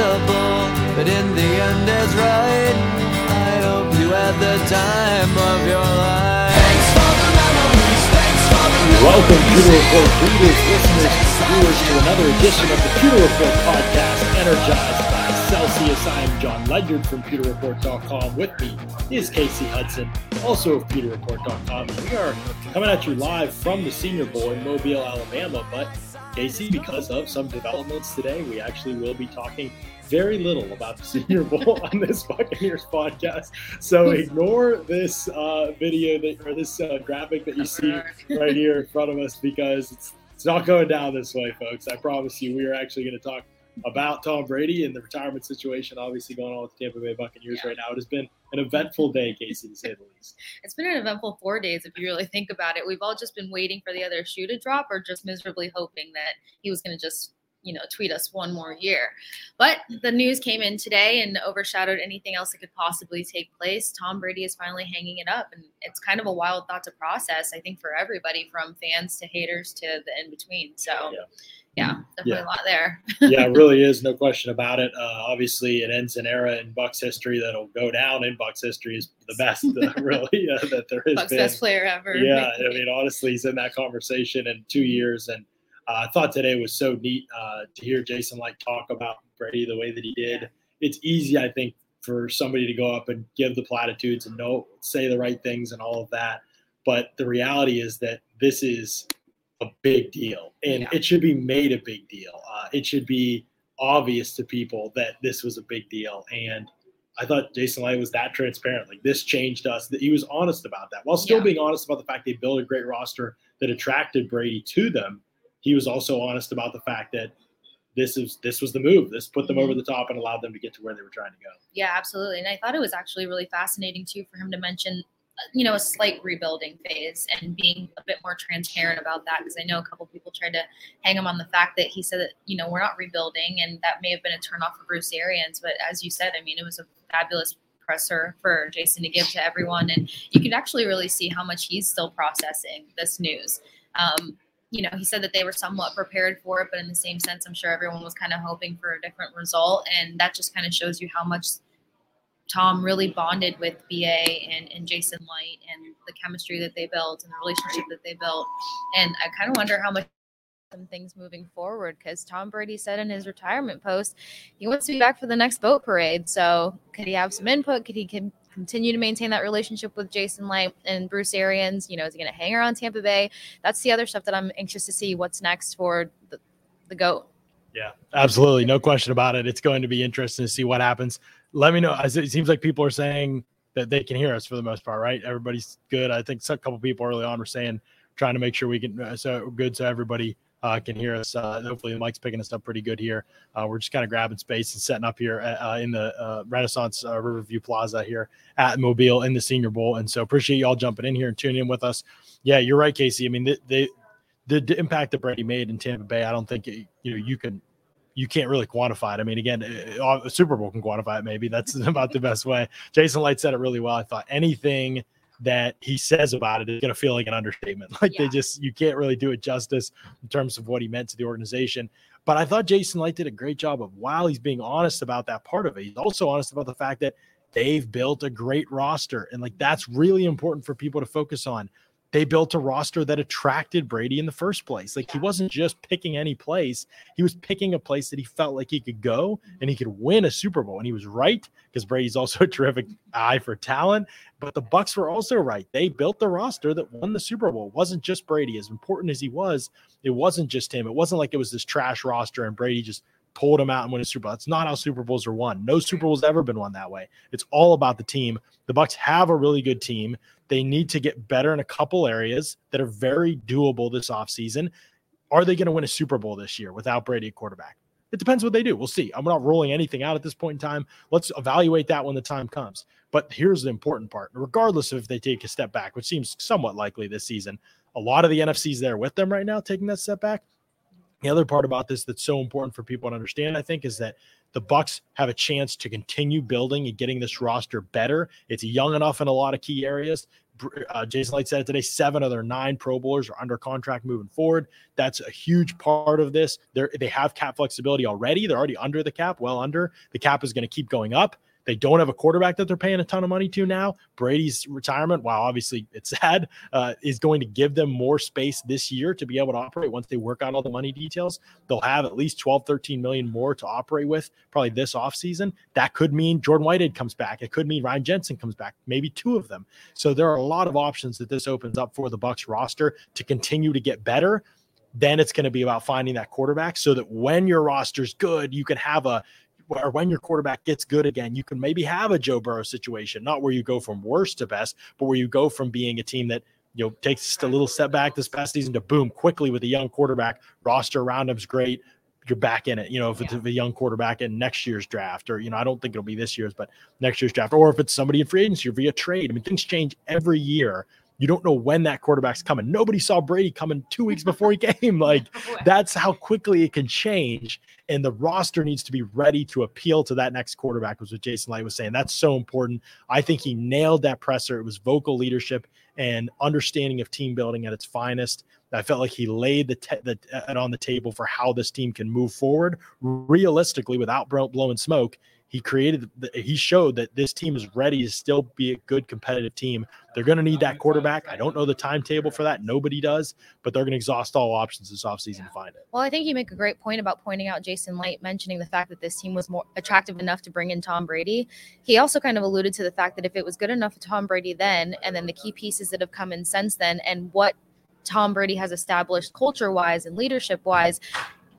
acceptable, but in the end it's right. I hope you had the time of your life. Thanks for the memories, thanks for the memories. Welcome, Pewter Report readers, listeners, and viewers to another edition of the Pewter Report podcast, energized by Celsius. I am John Ledyard from PewterReport.com. With me is Casey Hudson, also of PewterReport.com. And we are coming at you live from the Senior Bowl in Mobile, Alabama, but Casey, because of some developments today, we actually will be talking very little about the Senior Bowl on this Buccaneers podcast. So ignore this video that, or this graphic that you see right here in front of us, because it's not going down this way, folks. I promise you, we are actually going to talk about Tom Brady and the retirement situation obviously going on with the Tampa Bay Buccaneers right now. It has been an eventful day, Casey, to say the least. It's been an eventful 4 days if you really think about it. We've all just been waiting for the other shoe to drop, or just miserably hoping that he was going to just, you know, tweet us one more year. But the news came in today and overshadowed anything else that could possibly take place. Tom Brady is finally hanging it up, and it's kind of a wild thought to process, I think, for everybody, from fans to haters to the in-between. So Yeah, definitely. A lot there. Yeah, it really is. No question about it. Obviously, it ends an era in Bucs history that'll go down in Bucs history as the best, really, that there has Bucs been. Best player ever. Yeah, I mean, honestly, he's in that conversation in 2 years. And I thought today was so neat to hear Jason Licht talk about Brady the way that he did. Yeah. It's easy, I think, for somebody to go up and give the platitudes and say the right things and all of that. But the reality is that this is – a big deal, and it should be made a big deal. It should be obvious to people that this was a big deal. And I thought Jason Licht was that transparent. Like, this changed us. That he was honest about that, while still being honest about the fact they built a great roster that attracted Brady to them. He was also honest about the fact that this was the move. This put them over the top and allowed them to get to where they were trying to go. Yeah, absolutely. And I thought it was actually really fascinating too for him to mention, you know, a slight rebuilding phase and being a bit more transparent about that, because I know a couple of people tried to hang him on the fact that he said that, you know, we're not rebuilding, and that may have been a turnoff for Bruce Arians. But as you said, I mean, it was a fabulous presser for Jason to give to everyone, and you could actually really see how much he's still processing this news. You know, he said that they were somewhat prepared for it, but in the same sense, I'm sure everyone was kind of hoping for a different result, and that just kind of shows you how much Tom really bonded with BA and Jason Licht, and the chemistry that they built and the relationship that they built. And I kind of wonder how much some things moving forward, because Tom Brady said in his retirement post, he wants to be back for the next boat parade. So could he have some input? Could he continue to maintain that relationship with Jason Licht and Bruce Arians? You know, is he going to hang around Tampa Bay? That's the other stuff that I'm anxious to see, what's next for the GOAT. Yeah, absolutely. No question about it. It's going to be interesting to see what happens. Let me know. It seems like people are saying that they can hear us for the most part, right? Everybody's good. I think a couple people early on were saying, trying to make sure we can so everybody can hear us. Hopefully the mic's picking us up pretty good here. We're just kind of grabbing space and setting up here in the Renaissance Riverview Plaza here at Mobile in the Senior Bowl. And so appreciate y'all jumping in here and tuning in with us. Yeah, you're right, Casey. I mean, the impact that Brady made in Tampa Bay, I don't think you can't really quantify it. I mean, again, a Super Bowl can quantify it. Maybe that's about the best way. Jason Licht said it really well. I thought anything that he says about it is going to feel like an understatement. Like you can't really do it justice in terms of what he meant to the organization. But I thought Jason Licht did a great job of, while he's being honest about that part of it, he's also honest about the fact that they've built a great roster. And like, that's really important for people to focus on. They built a roster that attracted Brady in the first place. Like, he wasn't just picking any place. He was picking a place that he felt like he could go and he could win a Super Bowl. And he was right, because Brady's also a terrific eye for talent. But the Bucs were also right. They built the roster that won the Super Bowl. It wasn't just Brady. As important as he was, it wasn't just him. It wasn't like it was this trash roster and Brady just pulled him out and won a Super Bowl. That's not how Super Bowls are won. No Super Bowl's ever been won that way. It's all about the team. The Bucs have a really good team. They need to get better in a couple areas that are very doable this offseason. Are they going to win a Super Bowl this year without Brady at quarterback? It depends what they do. We'll see. I'm not ruling anything out at this point in time. Let's evaluate that when the time comes. But here's the important part. Regardless of if they take a step back, which seems somewhat likely this season, a lot of the NFC's there with them right now taking that step back. The other part about this that's so important for people to understand, I think, is that the Bucs have a chance to continue building and getting this roster better. It's young enough in a lot of key areas. Jason Licht said it today, 7 of their 9 Pro Bowlers are under contract moving forward. That's a huge part of this. They have cap flexibility already. They're already under the cap, well under. The cap is going to keep going up. They don't have a quarterback that they're paying a ton of money to now. Brady's retirement, while obviously it's sad, is going to give them more space this year to be able to operate once they work out all the money details. They'll have at least $12-13 million more to operate with probably this offseason. That could mean Jordan Whitehead comes back. It could mean Ryan Jensen comes back, maybe 2 of them. So there are a lot of options that this opens up for the Bucs roster to continue to get better. Then it's going to be about finding that quarterback so that when your roster's good, you can have a or when your quarterback gets good again, you can maybe have a Joe Burrow situation, not where you go from worst to best, but where you go from being a team that, you know, takes just a little step back this past season to boom quickly with a young quarterback. Roster around him's great. You're back in it, you know, if it's a young quarterback in next year's draft, or, you know, I don't think it'll be this year's, but next year's draft, or if it's somebody in free agency or via trade. I mean, things change every year. You don't know when that quarterback's coming. Nobody saw Brady coming 2 weeks before he came. Like, that's how quickly it can change. And the roster needs to be ready to appeal to that next quarterback, was what Jason Licht was saying. That's so important. I think he nailed that presser. It was vocal leadership and understanding of team building at its finest. I felt like he laid it on the table for how this team can move forward realistically without blowing smoke. He showed that this team is ready to still be a good competitive team. They're going to need that quarterback. I don't know the timetable for that. Nobody does, but they're going to exhaust all options this offseason to find it. Well, I think you make a great point about pointing out Jason Licht mentioning the fact that this team was more attractive enough to bring in Tom Brady. He also kind of alluded to the fact that if it was good enough for Tom Brady then, and then the key pieces that have come in since then, and what Tom Brady has established culture-wise and leadership-wise,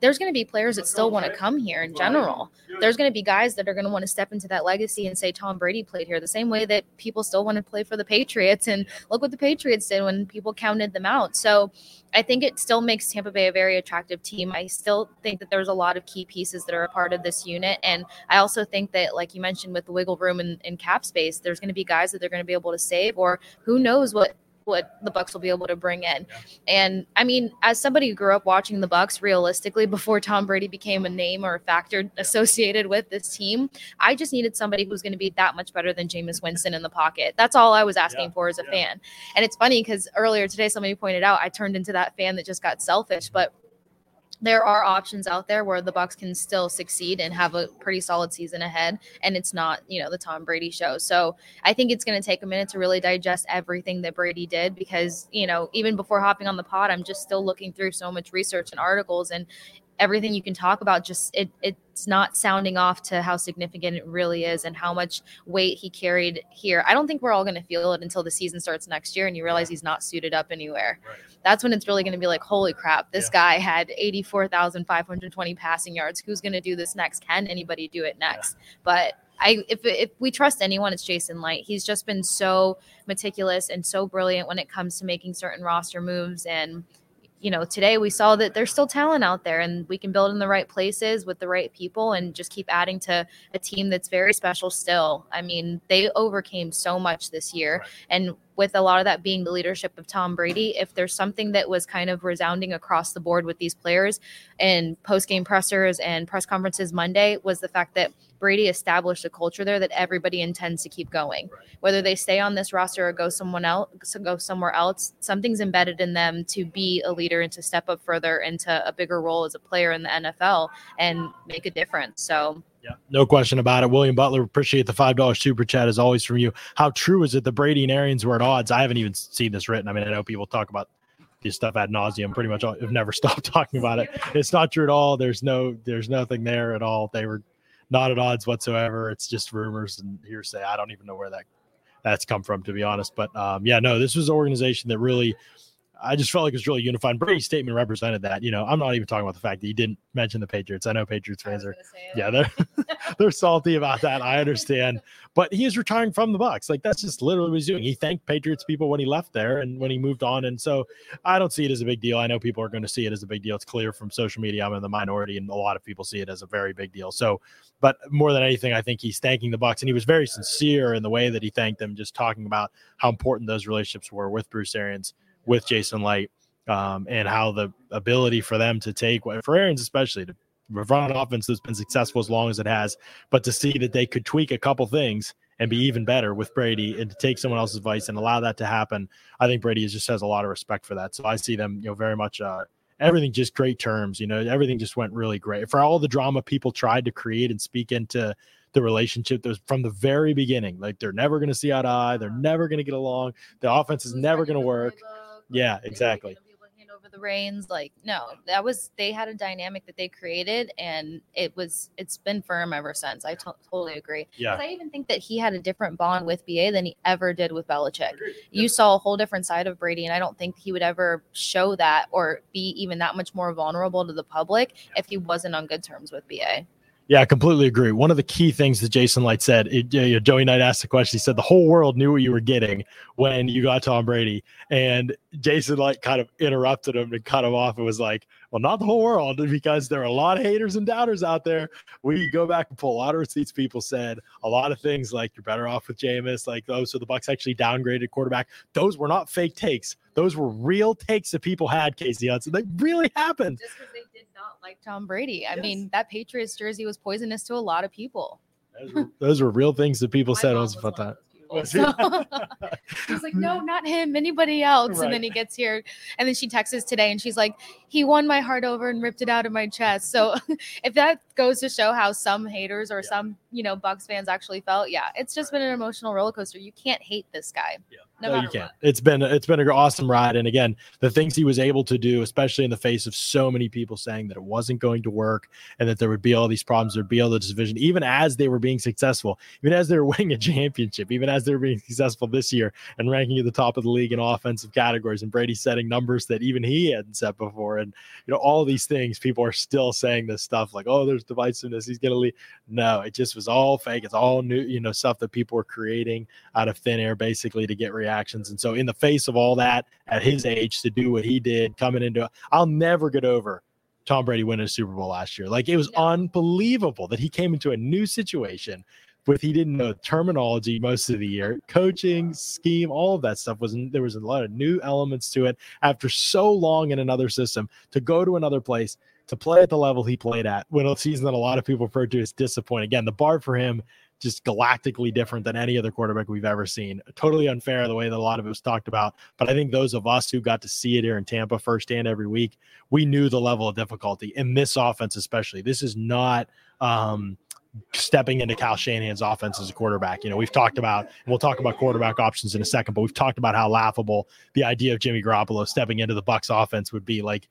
there's going to be players that still want to come here in general. There's going to be guys that are going to want to step into that legacy and say Tom Brady played here, the same way that people still want to play for the Patriots. And look what the Patriots did when people counted them out. So I think it still makes Tampa Bay a very attractive team. I still think that there's a lot of key pieces that are a part of this unit. And I also think that, like you mentioned, with the wiggle room in cap space, there's going to be guys that they're going to be able to save, or who knows what the Bucs will be able to bring in. And I mean, as somebody who grew up watching the Bucs realistically before Tom Brady became a name or a factor associated with this team, I just needed somebody who was going to be that much better than Jameis Winston in the pocket. That's all I was asking for as a fan. And it's funny because earlier today, somebody pointed out I turned into that fan that just got selfish, but there are options out there where the Bucs can still succeed and have a pretty solid season ahead, and it's not, you know, the Tom Brady show. So I think it's going to take a minute to really digest everything that Brady did, because, you know, even before hopping on the pod, I'm just still looking through so much research and articles and everything you can talk about. Just it's not sounding off to how significant it really is and how much weight he carried here. I don't think we're all going to feel it until the season starts next year and you realize he's not suited up anywhere. Right. That's when it's really going to be like, holy crap, this guy had 84,520 passing yards. Who's going to do this next? Can anybody do it next? Yeah. But if we trust anyone, it's Jason Licht. He's just been so meticulous and so brilliant when it comes to making certain roster moves. And you know, today we saw that there's still talent out there and we can build in the right places with the right people and just keep adding to a team that's very special still. I mean, they overcame so much this year. Right. And with a lot of that being the leadership of Tom Brady, if there's something that was kind of resounding across the board with these players and post-game pressers and press conferences Monday, was the fact that Brady established a culture there that everybody intends to keep going. Right. Whether they stay on this roster or go somewhere else, something's embedded in them to be a leader and to step up further into a bigger role as a player in the NFL and make a difference. So yeah, no question about it. William Butler, appreciate the $5 super chat as always from you. How true is it that Brady and Arians were at odds? I haven't even seen this written. I mean, I know people talk about this stuff ad nauseum, pretty much have never stopped talking about it. It's not true at all. There's nothing there at all. They were not at odds whatsoever. It's just rumors and hearsay. I don't even know where that's come from, to be honest. But this was an organization that really, I just felt like it was really unified. Brady's statement represented that. You know, I'm not even talking about the fact that he didn't mention the Patriots. I know Patriots fans are, they're salty about that. I understand, but he is retiring from the Bucs. Like, that's just literally what he's doing. He thanked Patriots people when he left there and when he moved on. And so I don't see it as a big deal. I know people are going to see it as a big deal. It's clear from social media. I'm in the minority, and a lot of people see it as a very big deal. So, but more than anything, I think he's thanking the Bucs, and he was very sincere in the way that he thanked them, just talking about how important those relationships were with Bruce Arians, with Jason Licht, and how the ability for them to take, for Arians especially, to run an offense that's been successful as long as it has, but to see that they could tweak a couple things and be even better with Brady and to take someone else's advice and allow that to happen. I think Brady just has a lot of respect for that. So I see them, very much everything just great terms, everything just went really great. For all the drama people tried to create and speak into the relationship that was from the very beginning, like they're never going to see eye to eye, they're never going to get along, the offense is never going to work. Yeah, exactly. The reins, they had a dynamic that they created, and it's been firm ever since. I totally agree. Yeah, I even think that he had a different bond with BA than he ever did with Belichick. You saw a whole different side of Brady, and I don't think he would ever show that or be even that much more vulnerable to the public if he wasn't on good terms with BA. Yeah, I completely agree. One of the key things that Jason Licht said, Joey Knight asked the question, he said the whole world knew what you were getting when you got Tom Brady. And Jason Licht kind of interrupted him and cut him off and was like, well, not the whole world, because there are a lot of haters and doubters out there. We go back and pull a lot of receipts. People said a lot of things like you're better off with Jameis, so the Bucs actually downgraded quarterback. Those were not fake takes. Those were real takes that people had, Casey Hudson. They really happened. Just because they did not like Tom Brady. I mean, that Patriots jersey was poisonous to a lot of people. Those were real things that people said. She's like, no, not him, anybody else. Right. And then he gets here, and then she texts us today, and she's like, he won my heart over and ripped it out of my chest. So if that goes to show how some haters or some, Bucs fans actually felt, it's just been an emotional roller coaster. You can't hate this guy. Yeah. No, you can't. What. It's been an awesome ride. And again, the things he was able to do, especially in the face of so many people saying that it wasn't going to work and that there would be all these problems, there'd be all this division, even as they were being successful, even as they were winning a championship, even as they were being successful this year and ranking at the top of the league in offensive categories, and Brady setting numbers that even he hadn't set before. And, all these things, people are still saying this stuff like, oh, there's divisiveness, he's going to leave. No, it just was all fake. It's all new, stuff that people were creating out of thin air, basically, to get reactions. And so in the face of all that, at his age, to do what he did coming into, I'll never get over Tom Brady winning a Super Bowl last year. Like, it was unbelievable that he came into a new situation with, he didn't know terminology most of the year, coaching, scheme, all of that stuff. There was a lot of new elements to it after so long in another system, to go to another place, to play at the level he played at, when a season that a lot of people refer to as disappointing. Again, the bar for him, just galactically different than any other quarterback we've ever seen. Totally unfair the way that a lot of it was talked about. But I think those of us who got to see it here in Tampa firsthand every week, we knew the level of difficulty in this offense, especially. This is not stepping into Kyle Shanahan's offense as a quarterback. We've talked about, and we'll talk about quarterback options in a second, but we've talked about how laughable the idea of Jimmy Garoppolo stepping into the Bucs offense would be. It's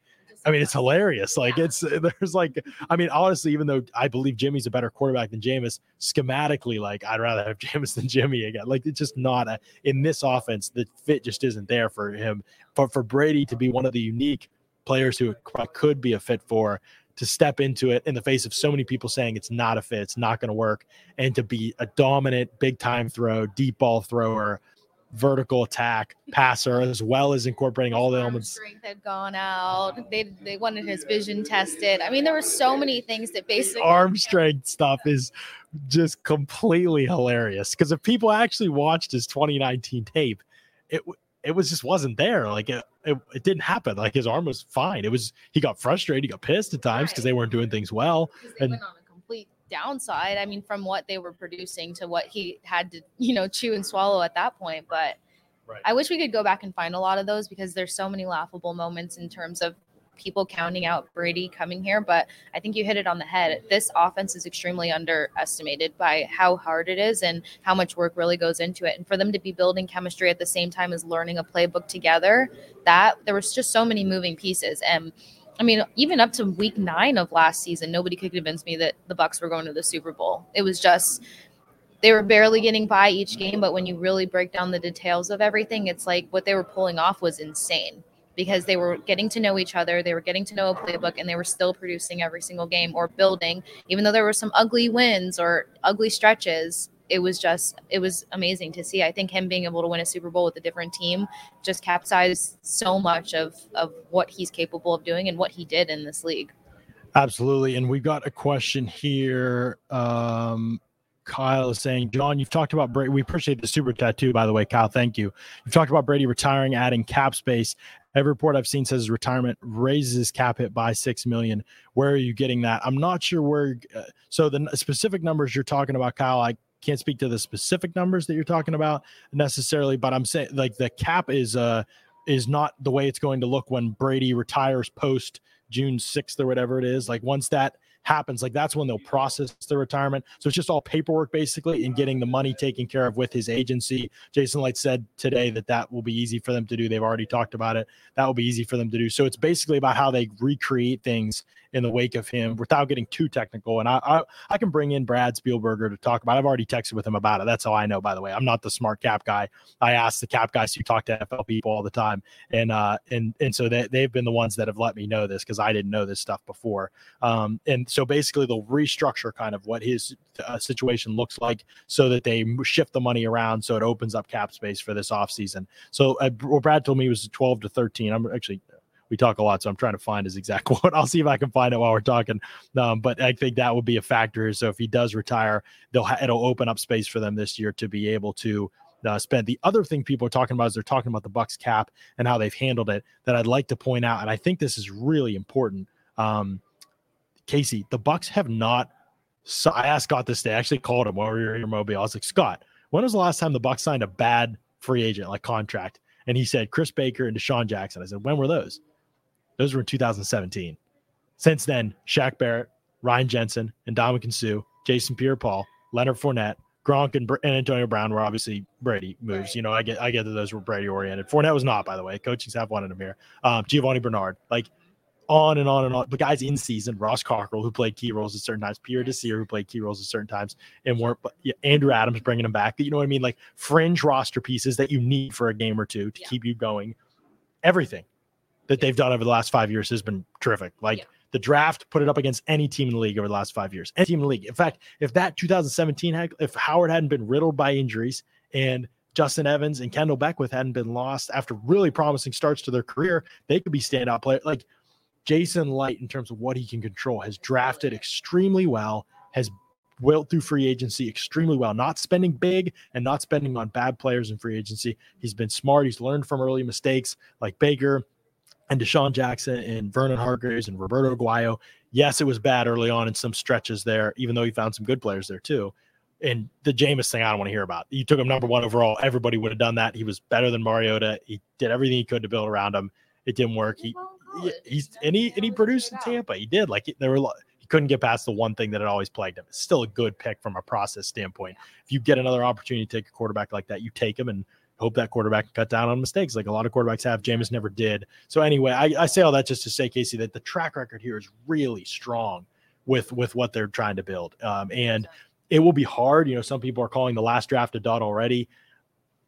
hilarious. Honestly, even though I believe Jimmy's a better quarterback than Jameis, schematically, I'd rather have Jameis than Jimmy again. It's just not in this offense, the fit just isn't there for him. But for Brady to be one of the unique players who could be a fit for, to step into it in the face of so many people saying it's not a fit, it's not going to work, and to be a dominant big-time throw, deep ball thrower, vertical attack passer, as well as incorporating all the elements. Strength had gone out. They wanted his vision tested. There were so many things that basically arm strength stuff is just completely hilarious. Because if people actually watched his 2019 tape, it just wasn't there. It didn't happen. His arm was fine. He got frustrated. He got pissed at times because they weren't doing things well. Went on a complete downside from what they were producing to what he had to chew and swallow at that point. But I wish we could go back and find a lot of those, because there's so many laughable moments in terms of people counting out Brady coming here. But I think you hit it on the head. This offense is extremely underestimated by how hard it is and how much work really goes into it. And for them to be building chemistry at the same time as learning a playbook together, that there was just so many moving pieces. And even up to week 9 of last season, nobody could convince me that the Bucs were going to the Super Bowl. It was just, they were barely getting by each game. But when you really break down the details of everything, it's like what they were pulling off was insane, because they were getting to know each other. They were getting to know a playbook, and they were still producing every single game or building, even though there were some ugly wins or ugly stretches. It was amazing to see. I think him being able to win a Super Bowl with a different team just capsized so much of what he's capable of doing and what he did in this league. Absolutely. And we've got a question here. Kyle is saying, John, you've talked about Brady. We appreciate the super tattoo, by the way, Kyle. Thank you. You've talked about Brady retiring, adding cap space. Every report I've seen says his retirement raises his cap hit by $6 million. Where are you getting that? I'm not sure where. So the specific numbers you're talking about, Kyle, I Can't speak to the specific numbers that you're talking about necessarily, but I'm saying like the cap is not the way it's going to look when Brady retires post June 6th or whatever it is. Like once that happens, like that's when they'll process the retirement. So it's just all paperwork basically and getting the money taken care of with his agency. Jason Licht said today that that will be easy for them to do. They've already talked about it. That will be easy for them to do. So it's basically about how they recreate things in the wake of him without getting too technical. And I can bring in Brad Spielberger to talk about it. I've already texted with him about it. That's how I know, by the way. I'm not the smart cap guy. I ask the cap guys who talk to NFL people all the time. And so they've been the ones that have let me know this because I didn't know this stuff before. And so basically they'll restructure kind of what his situation looks like so that they shift the money around so it opens up cap space for this offseason. So what Brad told me was 12 to 13. I'm actually – we talk a lot, so I'm trying to find his exact quote. I'll see if I can find it while we're talking. But I think that would be a factor. So if he does retire, it'll open up space for them this year to be able to spend. The other thing people are talking about is they're talking about the Bucs cap and how they've handled it that I'd like to point out. And I think this is really important. Casey, the Bucs have not. So I asked Scott this day. I actually called him while we were here in Mobile. I was like, Scott, when was the last time the Bucs signed a bad free agent, like contract? And he said, Chris Baker and Deshaun Jackson. I said, when were those? Those were in 2017. Since then, Shaq Barrett, Ryan Jensen, and Ndamukong Suh, Jason Pierre-Paul, Leonard Fournette, Gronk, and Antonio Brown were obviously Brady moves. Right. You know, I get that those were Brady-oriented. Fournette was not, by the way. Coaching staff wanted him here. Giovanni Bernard, like on and on and on. But guys in season, Ross Cockrell, who played key roles at certain times, Pierre Desir, who played key roles at certain times, and weren't. But yeah, Andrew Adams bringing him back. You know what I mean? Like fringe roster pieces that you need for a game or two to keep you going. Everything that they've done over the last 5 years has been terrific. Like the draft, put it up against any team in the league over the last 5 years, any team in the league. In fact, if that 2017, if Howard hadn't been riddled by injuries and Justin Evans and Kendall Beckwith hadn't been lost after really promising starts to their career, they could be standout players. Like Jason Licht, in terms of what he can control, has drafted extremely well, has built through free agency extremely well, not spending big and not spending on bad players in free agency. He's been smart. He's learned from early mistakes like Baker and Deshaun Jackson and Vernon Hargreaves and Roberto Aguayo. Yes, it was bad early on in some stretches there, even though he found some good players there too. And the Jameis thing, I don't want to hear about. You took him number one overall. Everybody would have done that. He was better than Mariota. He did everything he could to build around him. It didn't work. He produced in Tampa. He did. Like there were he couldn't get past the one thing that had always plagued him. It's still a good pick from a process standpoint. If you get another opportunity to take a quarterback like that, you take him and hope that quarterback can cut down on mistakes like a lot of quarterbacks have. Jameis never did. So anyway, I say all that just to say, Casey, that the track record here is really strong with what they're trying to build. And it will be hard. You know, some people are calling the last draft a dud already.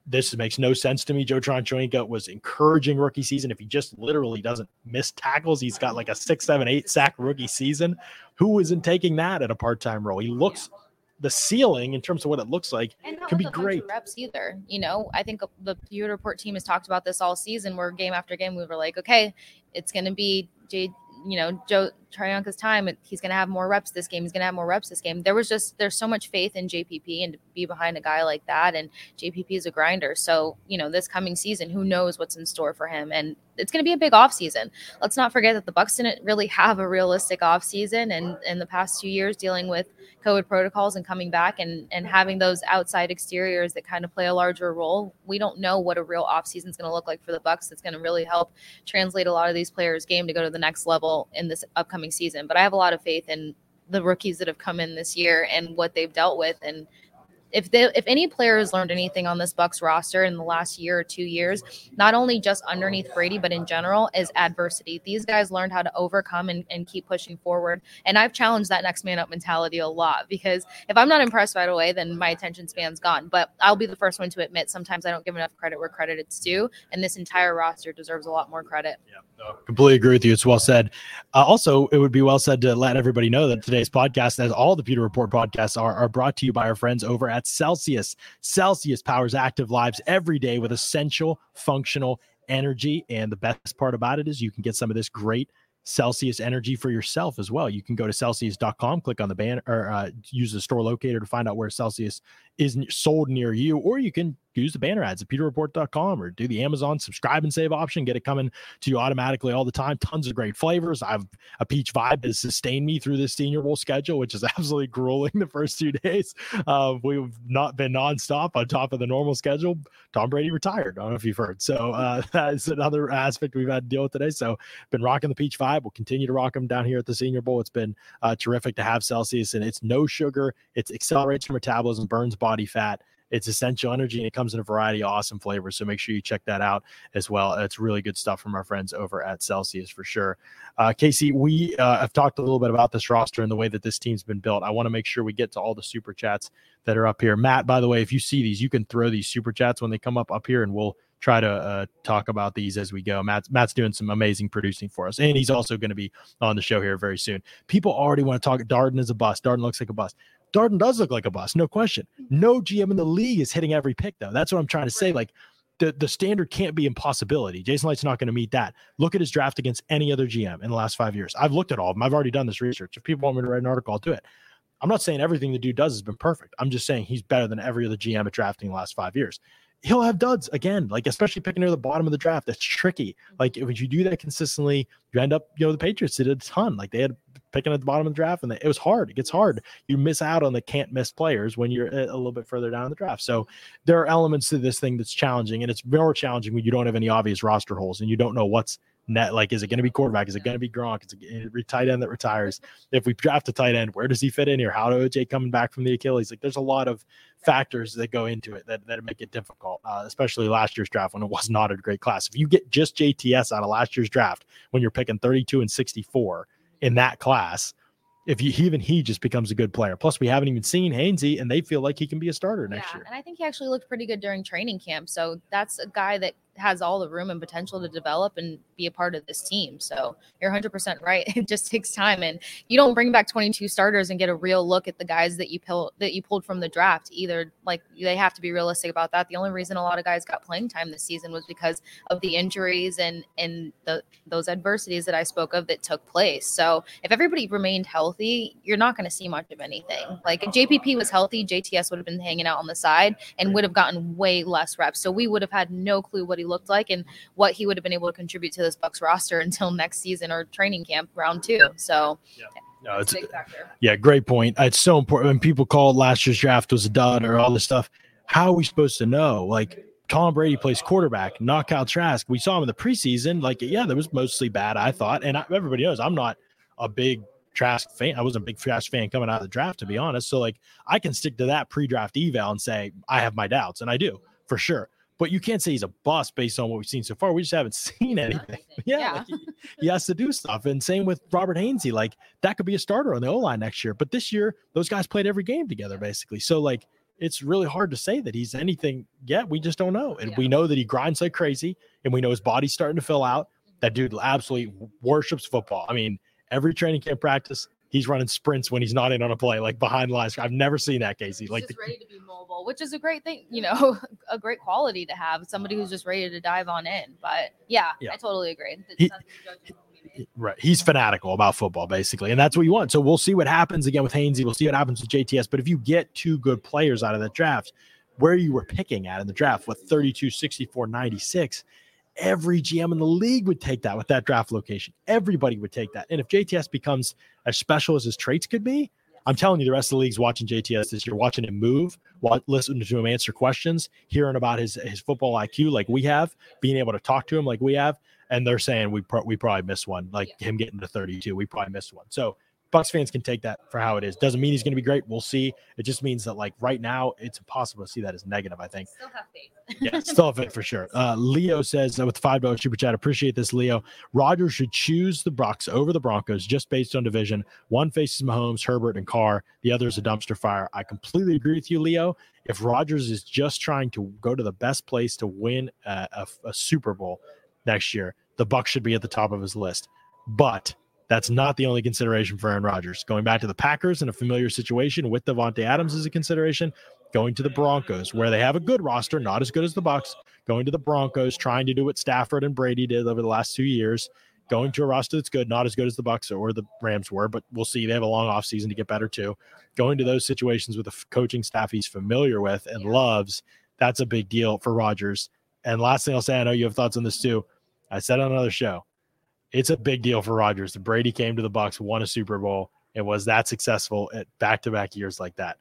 This makes no sense to me. Joe Tryon-Shoyinka was encouraging rookie season. If he just literally doesn't miss tackles, he's got like a 6, 7, 8 sack rookie season. Who isn't taking that at a part-time role? He looks – the ceiling in terms of what it looks like can be great reps either. You know, I think the Pewter Report team has talked about this all season where game after game, we were like, okay, it's going to be Joe Tryon-Shoyinka's time. He's going to have more reps this game. He's going to have more reps this game. There's so much faith in JPP and to be behind a guy like that. And JPP is a grinder. So, you know, this coming season, who knows what's in store for him. And it's going to be a big off season. Let's not forget that the Bucs didn't really have a realistic off season. And in the past 2 years dealing with COVID protocols and coming back and having those outside exteriors that kind of play a larger role. We don't know what a real off season is going to look like for the Bucs. That's going to really help translate a lot of these players' game to go to the next level in this upcoming season. But I have a lot of faith in the rookies that have come in this year and what they've dealt with. And if any player has learned anything on this Bucs roster in the last year or 2 years, not only just underneath Brady, but in general is adversity. These guys learned how to overcome and keep pushing forward. And I've challenged that next man up mentality a lot because if I'm not impressed right away, then my attention span's gone. But I'll be the first one to admit sometimes I don't give enough credit where credit is due. And this entire roster deserves a lot more credit. Yeah, no, completely agree with you. It's well said. Also, it would be well said to let everybody know that today's podcast, as all the Pewter Report podcasts are brought to you by our friends over at Celsius. Celsius powers active lives every day with essential functional energy. And the best part about it is you can get some of this great Celsius energy for yourself as well. You can go to Celsius.com, click on the banner, or use the store locator to find out where Celsius is sold near you, or you can use the banner ads at PewterReport.com or do the Amazon subscribe and save option, get it coming to you automatically all the time. Tons of great flavors. I've a peach vibe has sustained me through this Senior Bowl schedule, which is absolutely grueling the first 2 days. We've not been nonstop on top of the normal schedule. Tom Brady retired. I don't know if you've heard. So that is another aspect we've had to deal with today. So been rocking the peach vibe. We'll continue to rock them down here at the Senior Bowl. It's been terrific to have Celsius, and it's no sugar. It accelerates your metabolism, burns body fat. It's essential energy, and it comes in a variety of awesome flavors. So make sure you check that out as well. It's really good stuff from our friends over at Celsius for sure. Casey, we have talked a little bit about this roster and the way that this team's been built. I want to make sure we get to all the super chats that are up here. Matt, by the way, if you see these, you can throw these super chats when they come up here, and we'll try to talk about these as we go. Matt's doing some amazing producing for us, and he's also going to be on the show here very soon. People already want to talk. Darden is a bust. Darden looks like a bust. Darden does look like a bust, no question. No GM in the league is hitting every pick, though. That's what I'm trying to say. Like, the standard can't be impossibility. Jason Light's not going to meet that. Look at his draft against any other GM in the last 5 years. I've looked at all of them. I've already done this research. If people want me to write an article, I'll do it. I'm not saying everything the dude does has been perfect. I'm just saying he's better than every other GM at drafting the last 5 years. He'll have duds again, like especially picking near the bottom of the draft. That's tricky. Like if you do that consistently, you end up, the Patriots did a ton. Like they had picking at the bottom of the draft, and it was hard. It gets hard. You miss out on the can't miss players when you're a little bit further down in the draft. So there are elements to this thing that's challenging, and it's more challenging when you don't have any obvious roster holes and you don't know what's net. Like, is it going to be quarterback? Is it going to be Gronk? Is it a tight end that retires? If we draft a tight end, where does he fit in here? How do OJ coming back from the Achilles? Like, there's a lot of factors that go into it that make it difficult, especially last year's draft when it was not a great class. If you get just JTS out of last year's draft when you're picking 32 and 64 in that class, if you even he just becomes a good player. Plus, we haven't even seen Hainsey, and they feel like he can be a starter next year. And I think he actually looked pretty good during training camp. So that's a guy that has all the room and potential to develop and be a part of this team. So you're 100% right. It just takes time, and you don't bring back 22 starters and get a real look at the guys that you pulled from the draft either. Like, they have to be realistic about that. The only reason a lot of guys got playing time this season was because of the injuries and those adversities that I spoke of that took place. So if everybody remained healthy, you're not going to see much of anything. Like, if JPP was healthy, JTS would have been hanging out on the side and would have gotten way less reps. So we would have had no clue what he looked like and what he would have been able to contribute to this Bucs roster until next season or training camp round 2. So yeah. No, it's a big factor. Yeah, great point. It's so important. When people called last year's draft was a dud or all this stuff, how are we supposed to know? Like, Tom Brady plays quarterback, not Kyle Trask. We saw him in the preseason. Like, yeah, that was mostly bad, I thought. And everybody knows I'm not a big Trask fan. I wasn't a big Trask fan coming out of the draft, to be honest. So like, I can stick to that pre-draft eval and say I have my doubts, and I do for sure. But you can't say he's a bust based on what we've seen so far. We just haven't seen anything. Yeah. Like he has to do stuff. And same with Robert Hainsey. Like, that could be a starter on the O-line next year. But this year, those guys played every game together, basically. So, like, it's really hard to say that he's anything yet. We just don't know. And we know that he grinds like crazy. And we know his body's starting to fill out. That dude absolutely worships football. I mean, every training camp practice, he's running sprints when he's not in on a play, like behind the lines. I've never seen that, Casey. He's like just ready to be mobile, which is a great thing, a great quality to have. Somebody who's just ready to dive on in. But yeah. I totally agree. Right. He's fanatical about football, basically. And that's what you want. So we'll see what happens again with Hainsey. We'll see what happens with JTS. But if you get two good players out of that draft, where you were picking at in the draft with 32, 64, 96, every GM in the league would take that with that draft location. Everybody would take that. And if JTS becomes as special as his traits could be, I'm telling you, the rest of the league's watching JTS this year, watching him move, listening to him answer questions, hearing about his football IQ like we have, being able to talk to him like we have, and they're saying we probably missed one, him getting to 32. We probably missed one. So Bucs fans can take that for how it is. Doesn't mean he's going to be great. We'll see. It just means that, like, right now, it's impossible to see that as negative, I think. Still have faith. Yeah, still have faith for sure. Leo says, with the $5 super chat, appreciate this, Leo. Rodgers should choose the Bucs over the Broncos just based on division. One faces Mahomes, Herbert, and Carr. The other is a dumpster fire. I completely agree with you, Leo. If Rodgers is just trying to go to the best place to win a Super Bowl next year, the Bucs should be at the top of his list. But that's not the only consideration for Aaron Rodgers. Going back to the Packers in a familiar situation with Devontae Adams is a consideration. Going to the Broncos, where they have a good roster, not as good as the Bucs. Going to the Broncos, trying to do what Stafford and Brady did over the last 2 years. going to a roster that's good, not as good as the Bucs or the Rams were, but we'll see. They have a long offseason to get better too. Going to those situations with a coaching staff he's familiar with and loves, that's a big deal for Rodgers. And last thing I'll say, I know you have thoughts on this too. I said on another show, it's a big deal for Rodgers. Brady came to the Bucs, won a Super Bowl, and was that successful at back-to-back years like that.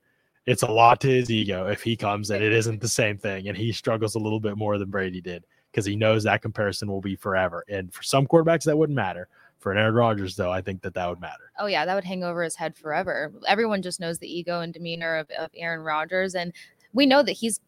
It's a lot to his ego if he comes and it isn't the same thing, and he struggles a little bit more than Brady did because he knows that comparison will be forever. And for some quarterbacks, that wouldn't matter. For an Aaron Rodgers, though, I think that would matter. Oh, yeah, that would hang over his head forever. Everyone just knows the ego and demeanor of Aaron Rodgers, and we know that he's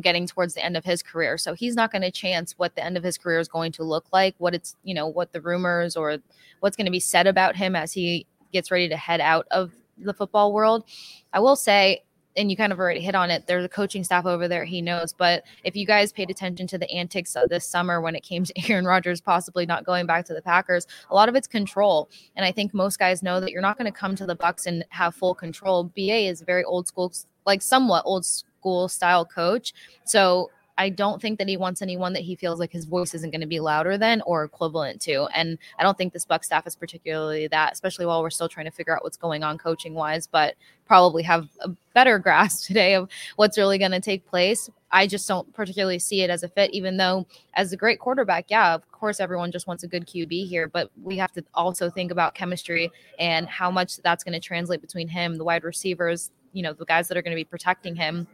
getting towards the end of his career. So he's not going to chance what the end of his career is going to look like, what it's, what the rumors or what's going to be said about him as he gets ready to head out of the football world. I will say, and you kind of already hit on it, there's a coaching staff over there he knows. But if you guys paid attention to the antics of this summer when it came to Aaron Rodgers possibly not going back to the Packers, a lot of it's control. And I think most guys know that you're not going to come to the Bucs and have full control. BA is very old school, like somewhat old school style coach. So I don't think that he wants anyone that he feels like his voice isn't going to be louder than or equivalent to. And I don't think this Bucs staff is particularly that, especially while we're still trying to figure out what's going on coaching wise, but probably have a better grasp today of what's really going to take place. I just don't particularly see it as a fit, even though as a great quarterback, yeah, of course, everyone just wants a good QB here, but we have to also think about chemistry and how much that's going to translate between him, the wide receivers, the guys that are going to be protecting him.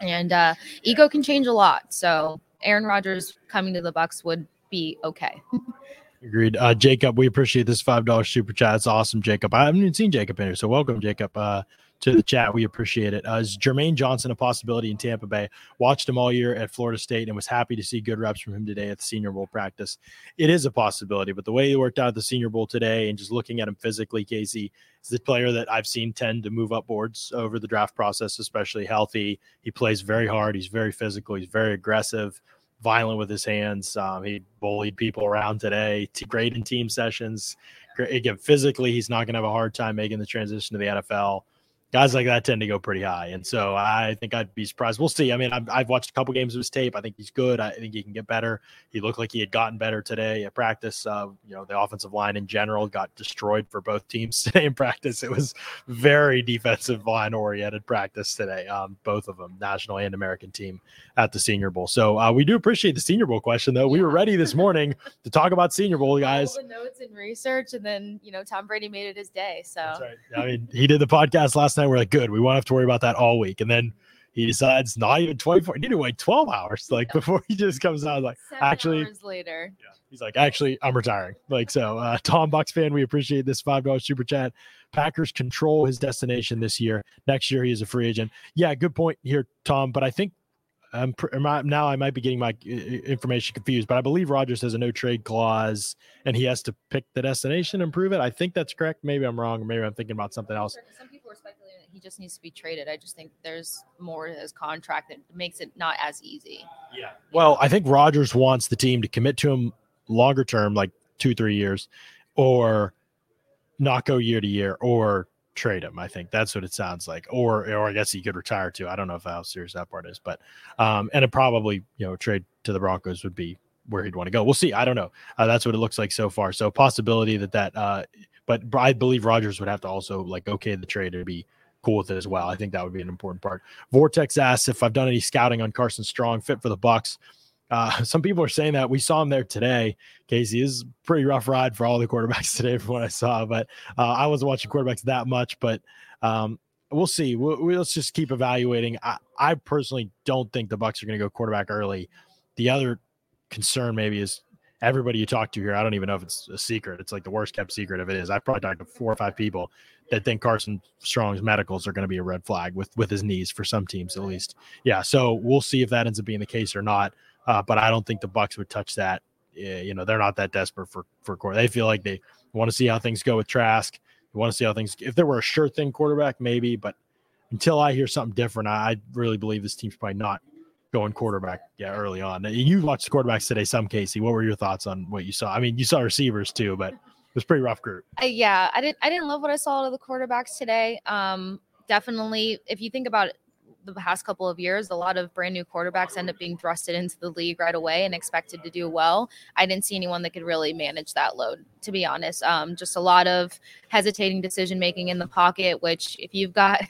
And ego can change a lot. So Aaron Rodgers coming to the Bucs would be okay. Agreed. Jacob, we appreciate this $5 super chat. It's awesome, Jacob. I haven't even seen Jacob in here. So welcome, Jacob, to the chat. We appreciate it. Is Jermaine Johnson a possibility in Tampa Bay? Watched him all year at Florida State and was happy to see good reps from him today at the Senior Bowl practice. It is a possibility, but the way he worked out at the Senior Bowl today and just looking at him physically, Casey, is the player that I've seen tend to move up boards over the draft process, especially healthy. He plays very hard. He's very physical. He's very aggressive, violent with his hands. He bullied people around today. Great in team sessions. Great. Again, physically, he's not going to have a hard time making the transition to the NFL. Guys like that tend to go pretty high. And so I think I'd be surprised. We'll see. I mean, I've watched a couple games of his tape. I think he's good. I think he can get better. He looked like he had gotten better today at practice. The offensive line in general got destroyed for both teams today in practice. It was very defensive line oriented practice today. Both of them, national and American team at the Senior Bowl. So we do appreciate the Senior Bowl question, though. We were ready this morning to talk about Senior Bowl, guys. All the notes and research, and then, Tom Brady made it his day. So that's right. I mean, he did the podcast last night. We're like, good, we won't have to worry about that all week. And then he decides not even 24, he didn't wait 12 hours before he just comes out like 7 hours later. Yeah, he's like, actually, I'm retiring. Tom, Bucs fan, we appreciate this $5 super chat. Packers control his destination this year. Next year he is a free agent. Yeah, good point here, Tom, but I think I might be getting my information confused, but I believe Rodgers has a no trade clause and he has to pick the destination and prove it. I think that's correct. Maybe I'm wrong, or maybe I'm thinking about something else. Some people are speculating that he just needs to be traded. I just think there's more to his contract that makes it not as easy. Yeah. Well, I think Rodgers wants the team to commit to him longer term, like 2-3 years, or not go year to year, or trade him. I think that's what it sounds like, or I guess he could retire too. I don't know how serious that part is, but and it probably trade to the Broncos would be where he'd want to go. We'll see. I don't know. That's what it looks like so far. So possibility that but I believe Rodgers would have to also okay the trade to be cool with it as well. I think that would be an important part. Vortex asks if I've done any scouting on Carson Strong, fit for the Bucs. Some people are saying that we saw him there today. Casey, is pretty rough ride for all the quarterbacks today from what I saw, but I wasn't watching quarterbacks that much, but we'll see. Let's just keep evaluating. I personally don't think the Bucs are going to go quarterback early. The other concern maybe is everybody you talk to here. I don't even know if it's a secret. It's like the worst kept secret if it is. I've probably talked to 4 or 5 people that think Carson Strong's medicals are going to be a red flag with his knees for some teams at least. Yeah. So we'll see if that ends up being the case or not. But I don't think the Bucs would touch that. They're not that desperate for quarterback. They feel like they want to see how things go with Trask. They want to see how things. If there were a sure thing quarterback, maybe. But until I hear something different, I really believe this team's probably not going quarterback. Yeah, early on. You watched quarterbacks today, some Casey. What were your thoughts on what you saw? I mean, you saw receivers too, but it was a pretty rough group. Yeah, I didn't love what I saw out of the quarterbacks today. Definitely, if you think about it, the past couple of years, a lot of brand new quarterbacks end up being thrusted into the league right away and expected to do well. I didn't see anyone that could really manage that load, to be honest. Just a lot of hesitating decision-making in the pocket, which if you've got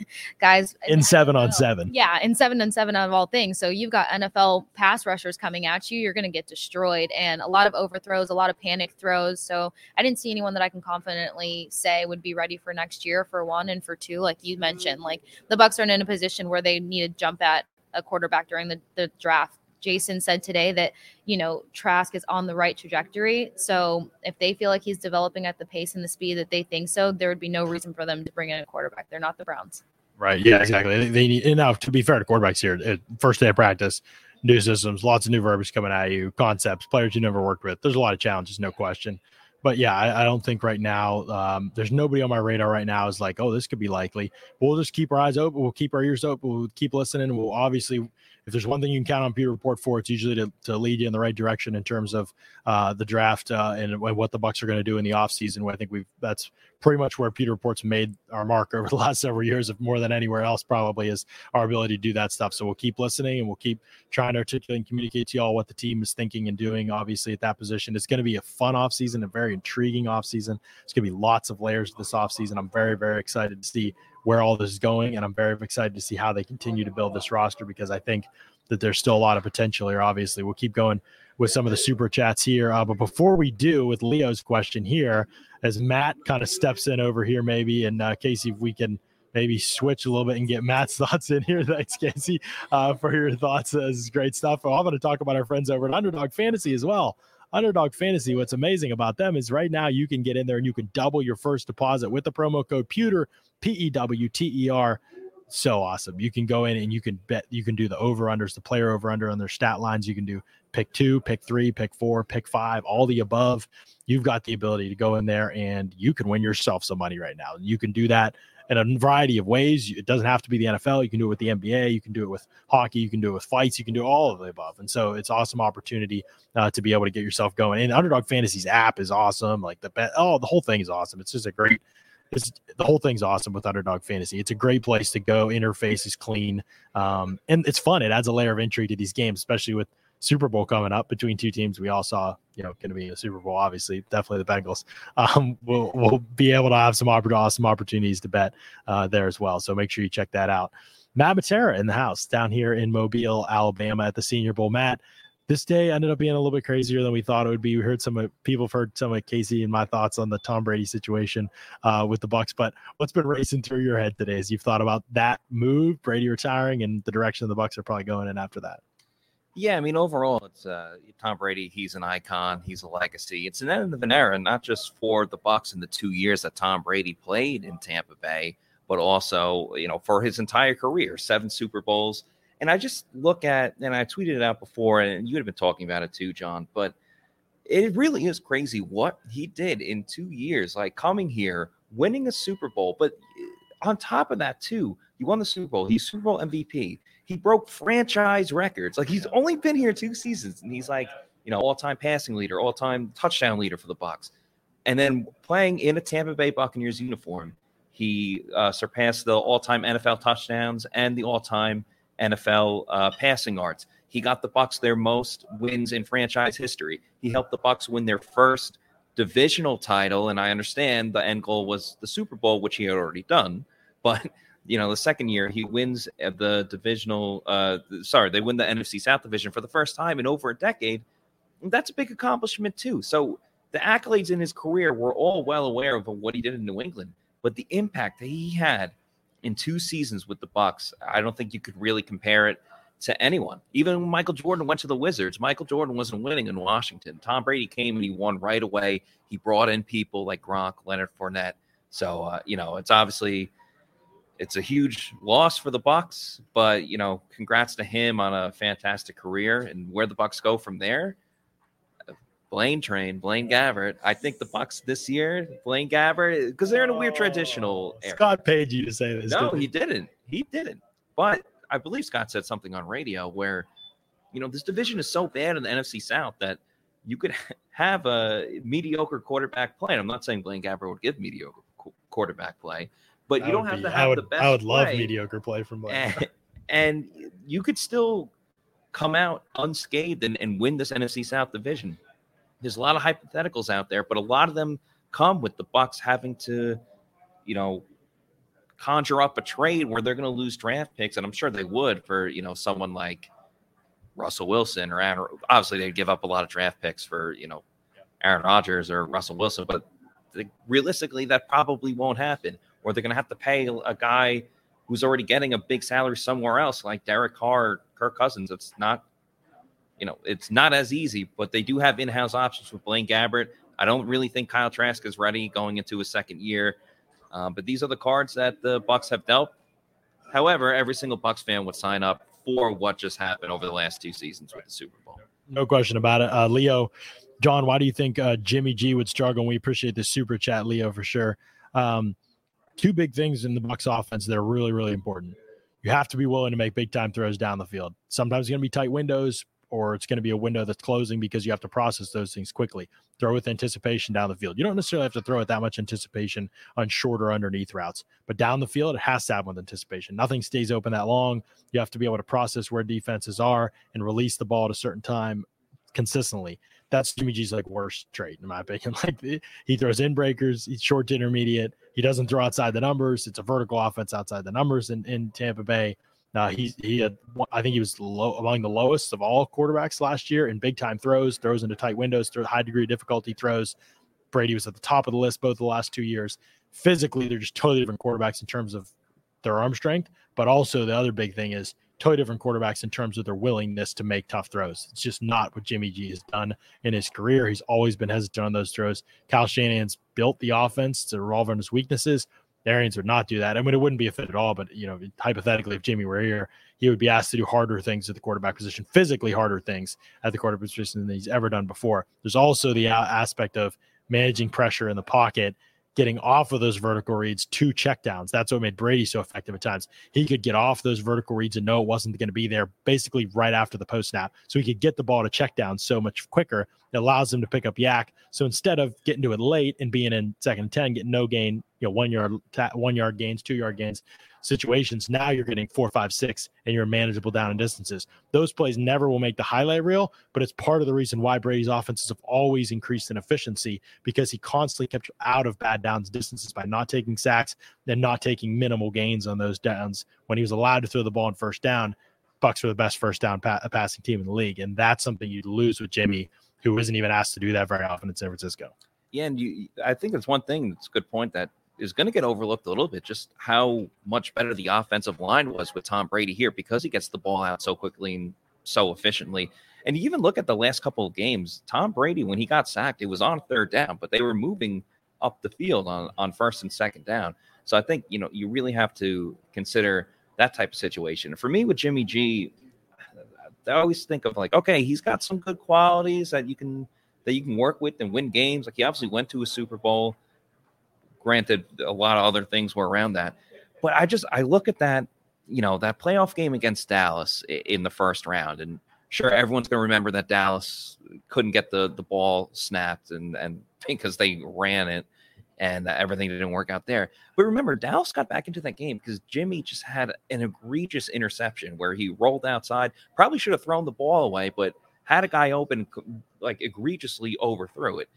guys in 7-on-7. Yeah, in 7-on-7 of all things. So you've got NFL pass rushers coming at you. You're going to get destroyed, and a lot of overthrows, a lot of panic throws. So I didn't see anyone that I can confidently say would be ready for next year, for one, and for two, like you mentioned, like the Bucs aren't in a position where they need to jump at a quarterback during the draft. Jason said today that, you know, Trask is on the right trajectory. So if they feel like he's developing at the pace and the speed that they think so, there would be no reason for them to bring in a quarterback. They're not the Browns. Right. Yeah, exactly. They need, and now, to be fair to quarterbacks here, first day of practice, new systems, lots of new verbiage coming at you, concepts, players you never worked with. There's a lot of challenges, no question. But yeah, I don't think right now there's nobody on my radar right now is like, oh, this could be likely. We'll just keep our eyes open. We'll keep our ears open. We'll keep listening. We'll obviously, if there's one thing you can count on Pewter Report for, it's usually to lead you in the right direction in terms of the draft and what the Bucs are going to do in the offseason. I think that's pretty much where Pewter Report's made our mark over the last several years, if more than anywhere else probably, is our ability to do that stuff. So we'll keep listening and we'll keep trying to articulate and communicate to y'all what the team is thinking and doing, obviously, at that position. It's going to be a fun offseason, a very intriguing offseason. It's going to be lots of layers this offseason. I'm very, very excited to see where all this is going, and I'm very excited to see how they continue to build this roster, because I think that there's still a lot of potential here, obviously. We'll keep going with some of the super chats here. But before we do, with Leo's question here, as Matt kind of steps in over here maybe, and Casey, if we can maybe switch a little bit and get Matt's thoughts in here. Thanks, Casey, for your thoughts. This is great stuff. I'm going to talk about our friends over at Underdog Fantasy as well. Underdog Fantasy, what's amazing about them is right now you can get in there and you can double your first deposit with the promo code Pewter, Pewter. So awesome. You can go in and you can bet, you can do the over-unders, the player over-under on their stat lines. You can do pick 2, pick 3, pick 4, pick 5, all the above. You've got the ability to go in there and you can win yourself some money right now. You can do that in a variety of ways. It doesn't have to be the NFL. You can do it with the NBA. You can do it with hockey. You can do it with fights. You can do all of the above. And so it's an awesome opportunity to be able to get yourself going. And Underdog Fantasy's app is awesome. Like the whole thing is awesome. It's just the whole thing's awesome with Underdog Fantasy. It's a great place to go. Interface is clean. And it's fun. It adds a layer of intrigue to these games, especially with Super Bowl coming up between two teams we all saw, you know, going to be a Super Bowl, obviously, definitely the Bengals. We'll be able to have some awesome opportunities to bet there as well. So make sure you check that out. Matt Matera in the house down here in Mobile, Alabama at the Senior Bowl. Matt, this day ended up being a little bit crazier than we thought it would be. We heard some of Casey and my thoughts on the Tom Brady situation with the Bucs. But what's been racing through your head today as you've thought about that move, Brady retiring, and the direction the Bucs are probably going in after that? Yeah, I mean, overall, it's Tom Brady. He's an icon. He's a legacy. It's an end of an era, not just for the Bucs in the 2 years that Tom Brady played in Tampa Bay, but also, you know, for his entire career, 7 Super Bowls. And I just look at, and I tweeted it out before, and you had been talking about it too, John, but it really is crazy what he did in 2 years, like coming here, winning a Super Bowl. But on top of that, too, he won the Super Bowl. He's Super Bowl MVP. He broke franchise records. Like, he's only been here 2 seasons, and he's like, you know, all-time passing leader, all-time touchdown leader for the Bucs. And then playing in a Tampa Bay Buccaneers uniform, he surpassed the all-time NFL touchdowns and the all-time NFL passing yards. He got the Bucs their most wins in franchise history. He helped the Bucs win their first divisional title, and I understand the end goal was the Super Bowl, which he had already done, but you know, the second year he wins the divisional. They win the NFC South division for the first time in over a decade. That's a big accomplishment too. So the accolades in his career, we're all well aware of what he did in New England, but the impact that he had in 2 seasons with the Bucs, I don't think you could really compare it to anyone. Even when Michael Jordan went to the Wizards, Michael Jordan wasn't winning in Washington. Tom Brady came and he won right away. He brought in people like Gronk, Leonard Fournette. So you know, it's obviously. It's a huge loss for the Bucs, but, you know, congrats to him on a fantastic career. And where the Bucs go from there, Blaine Gabbert. I think the Bucs this year, Blaine Gabbert, because they're in a weird traditional era. Scott paid you to say this. No, he didn't. He didn't. But I believe Scott said something on radio where, you know, this division is so bad in the NFC South that you could have a mediocre quarterback play. And I'm not saying Blaine Gabbert would give mediocre quarterback play. But you don't have to have the best. I would love mediocre play from Blaine. and you could still come out unscathed and win this NFC South division. There's a lot of hypotheticals out there, but a lot of them come with the Bucs having to, you know, conjure up a trade where they're going to lose draft picks, and I'm sure they would for, you know, someone like Russell Wilson or Aaron. Obviously, they'd give up a lot of draft picks for, you know, Aaron Rodgers or Russell Wilson, but realistically, that probably won't happen, or they're going to have to pay a guy who's already getting a big salary somewhere else, like Derek Carr or Kirk Cousins. It's not, you know, it's not as easy, but they do have in-house options with Blaine Gabbert. I don't really think Kyle Trask is ready going into his second year, but these are the cards that the Bucs have dealt. However, every single Bucs fan would sign up for what just happened over the last two seasons with the Super Bowl. No question about it. Leo, John, why do you think Jimmy G would struggle? And we appreciate the super chat, Leo, for sure. Two big things in the Bucs offense that are really, really important. You have to be willing to make big-time throws down the field. Sometimes it's going to be tight windows, or it's going to be a window that's closing because you have to process those things quickly. Throw with anticipation down the field. You don't necessarily have to throw it that much anticipation on short or underneath routes, but down the field, it has to happen with anticipation. Nothing stays open that long. You have to be able to process where defenses are and release the ball at a certain time consistently. That's Jimmy G's like worst trait, in my opinion. Like he throws in breakers, he's short to intermediate. He doesn't throw outside the numbers. It's a vertical offense outside the numbers in Tampa Bay. He had, I think he was among the lowest of all quarterbacks last year in big time throws into tight windows, high degree of difficulty throws. Brady was at the top of the list both of the last 2 years. Physically, they're just totally different quarterbacks in terms of their arm strength, but also the other big thing is totally different quarterbacks in terms of their willingness to make tough throws. It's just not what Jimmy G has done in his career. He's always been hesitant on those throws. Kyle Shanahan's built the offense to revolve on his weaknesses. The Arians would not do that. I mean, it wouldn't be a fit at all, but, you know, hypothetically, if Jimmy were here, he would be asked to do harder things at the quarterback position, physically harder things at the quarterback position than he's ever done before. There's also the aspect of managing pressure in the pocket, getting off of those vertical reads to checkdowns. That's what made Brady so effective at times. He could get off those vertical reads and know it wasn't going to be there basically right after the post snap. So he could get the ball to checkdowns so much quicker. It allows him to pick up yak. So instead of getting to it late and being in second and 10, getting no gain, you know, 1 yard gains, 2 yard gains situations. Now you're getting 4, 5, 6, and you're manageable down in distances. Those plays never will make the highlight reel, but it's part of the reason why Brady's offenses have always increased in efficiency, because he constantly kept you out of bad downs distances by not taking sacks and not taking minimal gains on those downs. When he was allowed to throw the ball on first down, Bucs were the best first down passing team in the league. And that's something you'd lose with Jimmy, who isn't even asked to do that very often in San Francisco. Yeah, and I think that's one thing that's a good point that is going to get overlooked a little bit, just how much better the offensive line was with Tom Brady here, because he gets the ball out so quickly and so efficiently. And you even look at the last couple of games, Tom Brady, when he got sacked, it was on third down, but they were moving up the field on first and second down. So I think, you know, you really have to consider that type of situation. For me with Jimmy G, I always think of like, okay, he's got some good qualities that you can work with and win games. Like he obviously went to a Super Bowl. Granted, a lot of other things were around that. But I look at that, you know, that playoff game against Dallas in the first round. And sure, everyone's going to remember that Dallas couldn't get the ball snapped and because they ran it and everything didn't work out there. But remember, Dallas got back into that game because Jimmy just had an egregious interception where he rolled outside, probably should have thrown the ball away, but had a guy open, like egregiously overthrew it.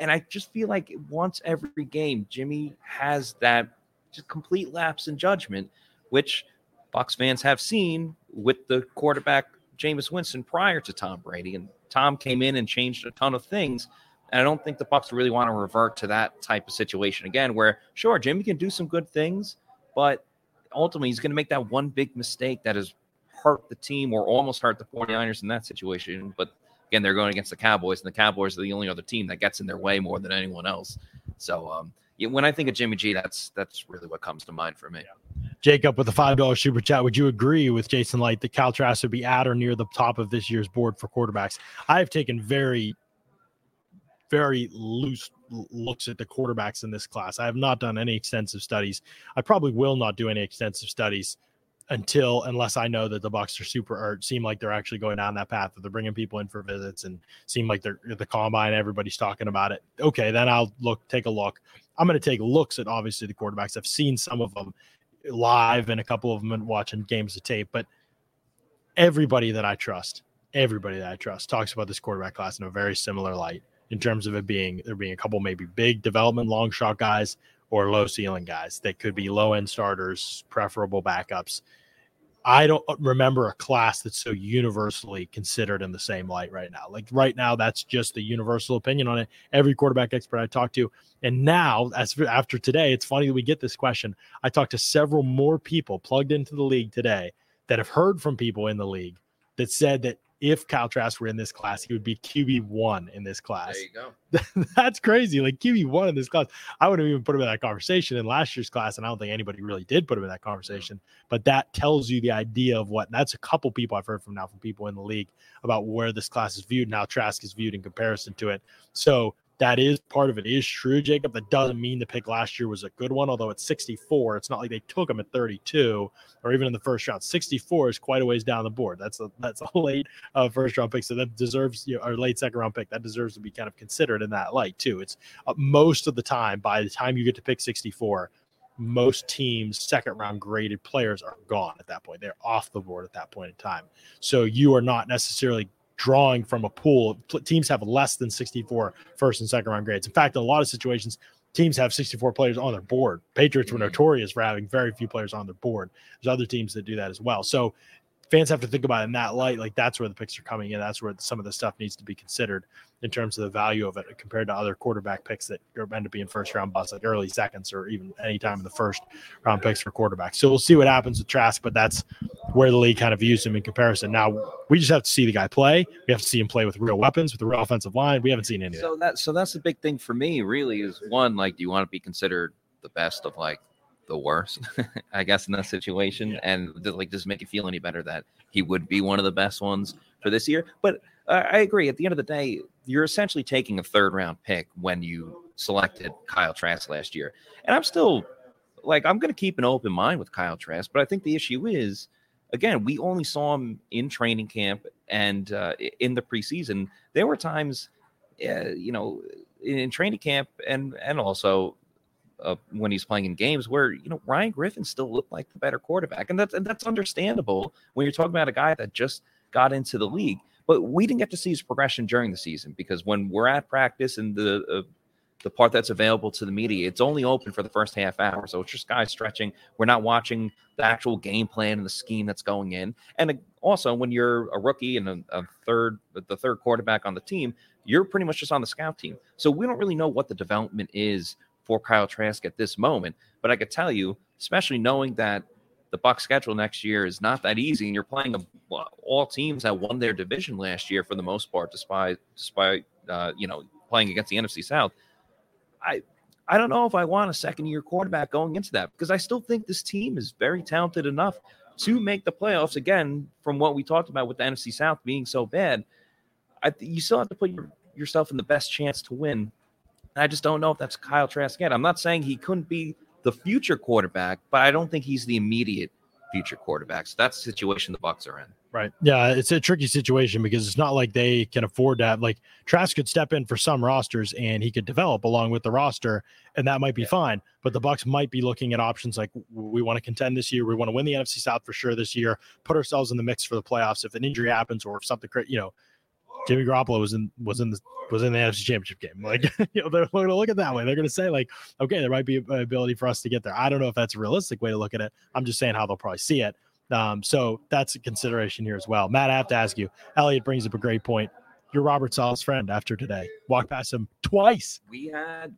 And I just feel like once every game, Jimmy has that just complete lapse in judgment, which Bucs fans have seen with the quarterback Jameis Winston prior to Tom Brady. And Tom came in and changed a ton of things. And I don't think the Bucs really want to revert to that type of situation again, where, sure, Jimmy can do some good things, but ultimately he's going to make that one big mistake that has hurt the team or almost hurt the 49ers in that situation. But again, they're going against the Cowboys, and the Cowboys are the only other team that gets in their way more than anyone else. So when I think of Jimmy G, that's really what comes to mind for me. Yeah. Jacob with the $5 super chat, would you agree with Jason Licht that Kyle Trask would be at or near the top of this year's board for quarterbacks? I have taken very, very loose looks at the quarterbacks in this class. I have not done any extensive studies. I probably will not do any extensive studies unless I know that the Bucs are seem like they're actually going down that path, that they're bringing people in for visits and seem like they're at the combine, everybody's talking about it. Okay, then I'll take a look. I'm going to take looks at obviously the quarterbacks. I've seen some of them live and a couple of them and watching games of tape, but everybody that I trust talks about this quarterback class in a very similar light in terms of it being there being a couple maybe big development long shot guys or low ceiling guys that could be low end starters, preferable backups. I don't remember a class that's so universally considered in the same light right now. Like right now, that's just the universal opinion on it. Every quarterback expert I talked to. And now, as after today, it's funny that we get this question. I talked to several more people plugged into the league today that have heard from people in the league that said that if Kyle Trask were in this class, he would be QB1 in this class. There you go. That's crazy. Like QB1 in this class. I wouldn't even put him in that conversation in last year's class, and I don't think anybody really did put him in that conversation. Yeah. But that tells you the idea of what – that's a couple people I've heard from now from people in the league about where this class is viewed and how Trask is viewed in comparison to it. So that is part of it is true, Jacob. That doesn't mean the pick last year was a good one, although at 64, it's not like they took him at 32 or even in the first round. 64 is quite a ways down the board. That's a late first round pick, so that deserves or late second round pick that deserves to be kind of considered in that light too. It's most of the time by the time you get to pick 64, most teams' second round graded players are gone at that point. They're off the board at that point in time. So you are not necessarily drawing from a pool. Teams have less than 64 first and second round grades. In fact, in a lot of situations, teams have 64 players on their board. Patriots were notorious for having very few players on their board. There's other teams that do that as well. So fans have to think about it in that light. Like that's where the picks are coming in. That's where some of the stuff needs to be considered in terms of the value of it compared to other quarterback picks that end up being first round busts, like early seconds or even any time in the first round picks for quarterbacks. So we'll see what happens with Trask, but that's where the league kind of views him in comparison. Now we just have to see the guy play. We have to see him play with real weapons, with the real offensive line. We haven't seen any of that. So that's the big thing for me really is one, like, do you want to be considered the best of like the worst, I guess, in that situation? Yeah. And like, does it make you feel any better that he would be one of the best ones for this year? But I agree. At the end of the day, you're essentially taking a third round pick when you selected Kyle Trask last year. And I'm still like, I'm going to keep an open mind with Kyle Trask, but I think the issue is, again, we only saw him in training camp and in the preseason. There were times, in training camp and also when he's playing in games where, Ryan Griffin still looked like the better quarterback. And that's understandable when you're talking about a guy that just got into the league. But we didn't get to see his progression during the season because when we're at practice and the part that's available to the media, it's only open for the first half hour. So it's just guys stretching. We're not watching the actual game plan and the scheme that's going in. And also when you're a rookie and the third quarterback on the team, you're pretty much just on the scout team. So we don't really know what the development is for Kyle Trask at this moment. But I could tell you, especially knowing that the Bucs' schedule next year is not that easy, and you're playing all teams that won their division last year for the most part, despite playing against the NFC South. I don't know if I want a second-year quarterback going into that because I still think this team is very talented enough to make the playoffs. Again, from what we talked about with the NFC South being so bad, you still have to put yourself in the best chance to win. And I just don't know if that's Kyle Trask yet. I'm not saying he couldn't be the future quarterback, but I don't think he's the immediate future quarterback. So that's the situation the Bucs are in. Right. Yeah, it's a tricky situation because it's not like they can afford to have, like, Trask could step in for some rosters and he could develop along with the roster, and that might be fine. But the Bucs might be looking at options like, we want to contend this year. We want to win the NFC South for sure this year, put ourselves in the mix for the playoffs. If an injury happens or if something, Jimmy Garoppolo was in the NFC Championship game. Like, they're going to look at that way. They're going to say, like, okay, there might be an ability for us to get there. I don't know if that's a realistic way to look at it. I'm just saying how they'll probably see it. So that's a consideration here as well. Matt, I have to ask you. Elliot brings up a great point. You're Robert Saleh's friend after today. Walked past him twice. We had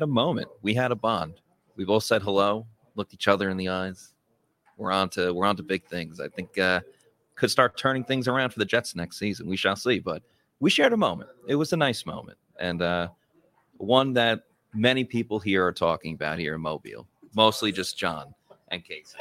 a moment. We had a bond. We both said hello, looked each other in the eyes. We're on to big things. I think. Could start turning things around for the Jets next season. We shall see, but we shared a moment. It was a nice moment, and one that many people here are talking about here in Mobile, mostly just John and Casey.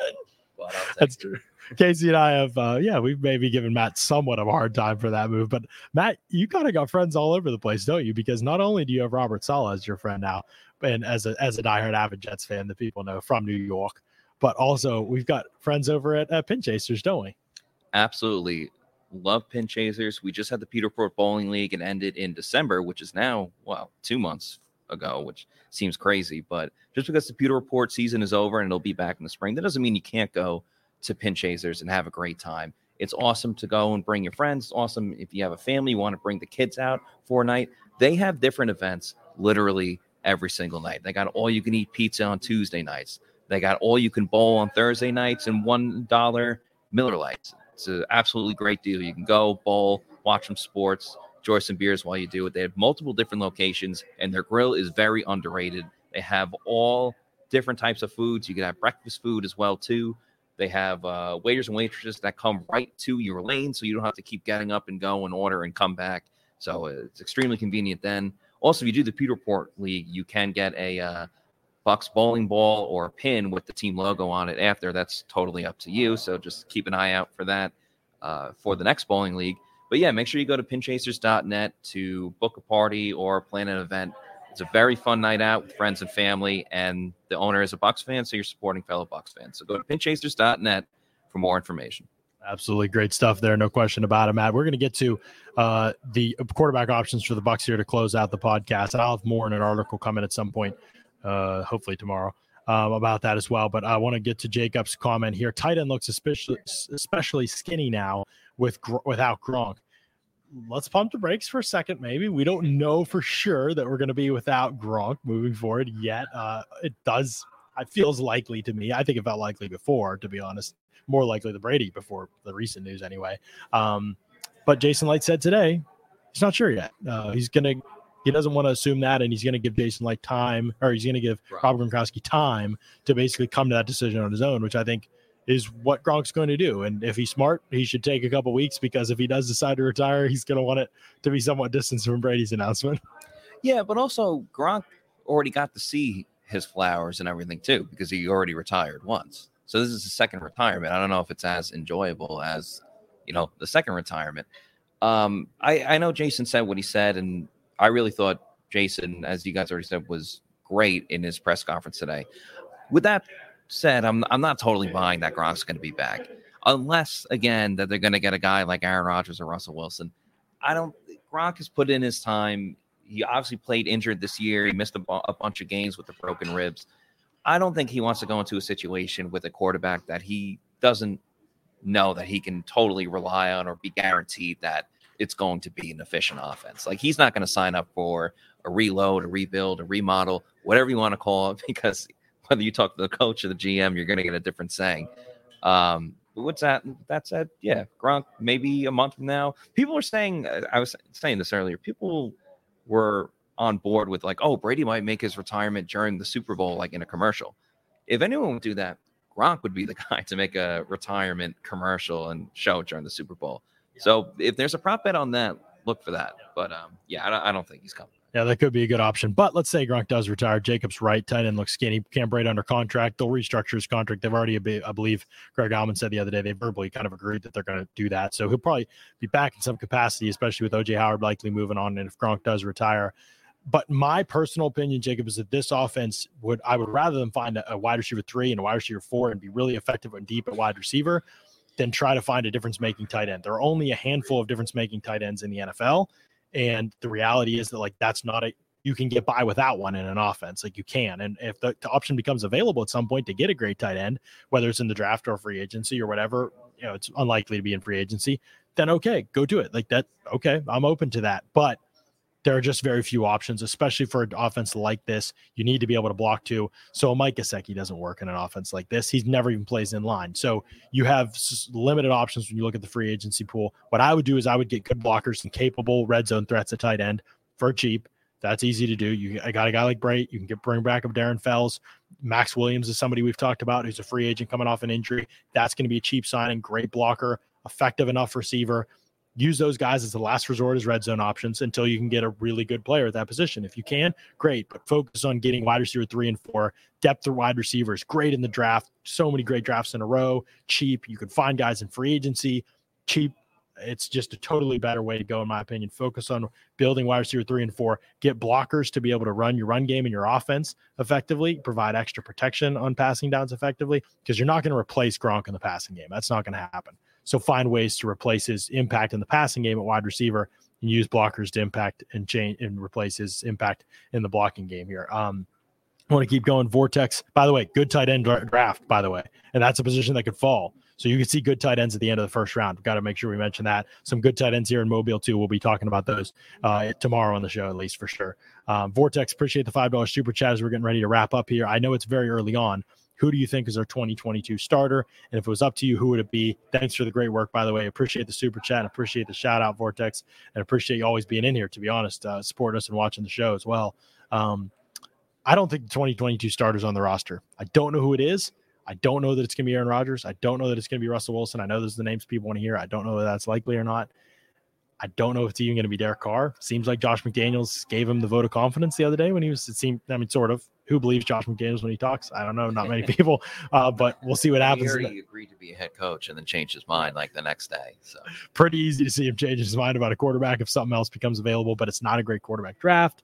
Well, that's true. Casey and I have, we've maybe given Matt somewhat of a hard time for that move. But, Matt, you kind of got friends all over the place, don't you? Because not only do you have Robert Saleh as your friend now, and as a diehard avid Jets fan that people know from New York, but also we've got friends over at Pinchasers, don't we? Absolutely love Pinchasers. We just had the Pewter Report Bowling League and ended in December, which is now, 2 months ago, which seems crazy. But just because the Pewter Report season is over and it'll be back in the spring, that doesn't mean you can't go to Pinchasers and have a great time. It's awesome to go and bring your friends. It's awesome if you have a family, you want to bring the kids out for a night. They have different events literally every single night. They got all-you-can-eat pizza on Tuesday nights. They got all-you-can-bowl on Thursday nights and $1 Miller Lights. It's an absolutely great deal. You can go, bowl, watch some sports, enjoy some beers while you do it. They have multiple different locations, and their grill is very underrated. They have all different types of foods. You can have breakfast food as well, too. They have waiters and waitresses that come right to your lane, so you don't have to keep getting up and go and order and come back. So it's extremely convenient then. Also, if you do the Pewter Report League, you can get a Bucks bowling ball or a pin with the team logo on it after. That's totally up to you, so just keep an eye out for that for the next bowling league. But, yeah, make sure you go to pinchasers.net to book a party or plan an event. It's a very fun night out with friends and family, and the owner is a Bucks fan, so you're supporting fellow Bucks fans. So go to pinchasers.net for more information. Absolutely great stuff there. No question about it, Matt. We're going to get to the quarterback options for the Bucks here to close out the podcast. And I'll have more in an article coming at some point, hopefully tomorrow, about that as well. But I want to get to Jacob's comment here. Tight end looks especially skinny now without Gronk. Let's pump the brakes for a second. Maybe we don't know for sure that we're going to be without Gronk moving forward yet. It feels likely to me. I think it felt likely before, to be honest, more likely than Brady before the recent news anyway. But Jason Licht said today, he's not sure yet. He doesn't want to assume that. And he's going to give Jason Licht time, or he's going to give Robert Gronkowski time to basically come to that decision on his own, which I think is what Gronk's going to do. And if he's smart, he should take a couple weeks, because if he does decide to retire, he's going to want it to be somewhat distanced from Brady's announcement. Yeah, but also Gronk already got to see his flowers and everything too, because he already retired once. So this is the second retirement. I don't know if it's as enjoyable as, the second retirement. I know Jason said what he said, and I really thought Jason, as you guys already said, was great in his press conference today. With that said, I'm not totally buying that Gronk's going to be back, unless again that they're going to get a guy like Aaron Rodgers or Russell Wilson. Gronk has put in his time. He obviously played injured this year. He missed a bunch of games with the broken ribs. I don't think he wants to go into a situation with a quarterback that he doesn't know that he can totally rely on or be guaranteed that it's going to be an efficient offense. Like, he's not going to sign up for a reload, a rebuild, a remodel, whatever you want to call it, because whether you talk to the coach or the GM, you're going to get a different saying. What's that? That said, yeah, Gronk, maybe a month from now. People are saying, I was saying this earlier, people were on board with like, oh, Brady might make his retirement during the Super Bowl, like in a commercial. If anyone would do that, Gronk would be the guy to make a retirement commercial and show it during the Super Bowl. Yeah. So if there's a prop bet on that, look for that. But I don't think he's coming. Yeah, that could be a good option. But let's say Gronk does retire. Jacob's right. Tight end looks skinny. Cam Brady under contract. They'll restructure his contract. They've already, I believe Greg Allman said the other day, they verbally kind of agreed that they're going to do that. So he'll probably be back in some capacity, especially with O.J. Howard likely moving on, and if Gronk does retire. But my personal opinion, Jacob, is that this offense I would rather them find a wide receiver 3 and a wide receiver 4 and be really effective and deep at wide receiver than try to find a difference-making tight end. There are only a handful of difference-making tight ends in the NFL. And the reality is that, like, that's not you can get by without one in an offense. Like, you can. And if the option becomes available at some point to get a great tight end, whether it's in the draft or free agency or whatever, it's unlikely to be in free agency, then okay, go do it. Like that. Okay. I'm open to that, but there are just very few options, especially for an offense like this. You need to be able to block too. So Mike Gesicki doesn't work in an offense like this. He's never even plays in line. So you have limited options when you look at the free agency pool. What I would do is I would get good blockers and capable red zone threats at tight end for cheap. That's easy to do. I got a guy like Bray. You can bring back up Darren Fells. Max Williams is somebody we've talked about who's a free agent coming off an injury. That's going to be a cheap signing. Great blocker, effective enough receiver. Use those guys as the last resort as red zone options until you can get a really good player at that position. If you can, great, but focus on getting wide receiver 3 and 4, depth of wide receivers, great in the draft. So many great drafts in a row, cheap. You can find guys in free agency, cheap. It's just a totally better way to go, in my opinion. Focus on building wide receiver 3 and 4, get blockers to be able to run your run game and your offense effectively, provide extra protection on passing downs effectively, because you're not going to replace Gronk in the passing game. That's not going to happen. So find ways to replace his impact in the passing game at wide receiver and use blockers to impact and change and replace his impact in the blocking game here. I want to keep going. Vortex, by the way, good tight end draft, by the way. And that's a position that could fall. So you can see good tight ends at the end of the first round. We've got to make sure we mention that. Some good tight ends here in Mobile, too. We'll be talking about those tomorrow on the show, at least for sure. Vortex, appreciate the $5 super chat as we're getting ready to wrap up here. I know it's very early on. Who do you think is our 2022 starter? And if it was up to you, who would it be? Thanks for the great work, by the way. Appreciate the super chat and appreciate the shout out, Vortex, and appreciate you always being in here, to be honest, supporting us and watching the show as well. I don't think the 2022 starter's on the roster. I don't know who it is. I don't know that it's going to be Aaron Rodgers. I don't know that it's going to be Russell Wilson. I know those are the names people want to hear. I don't know if that's likely or not. I don't know if it's even going to be Derek Carr. Seems like Josh McDaniels gave him the vote of confidence the other day when he was, it seemed, I mean, sort of. Who believes Josh McDaniels when he talks? I don't know. Not many people, but we'll see what happens. He already agreed to be a head coach and then changed his mind like the next day. So pretty easy to see him change his mind about a quarterback if something else becomes available, but it's not a great quarterback draft.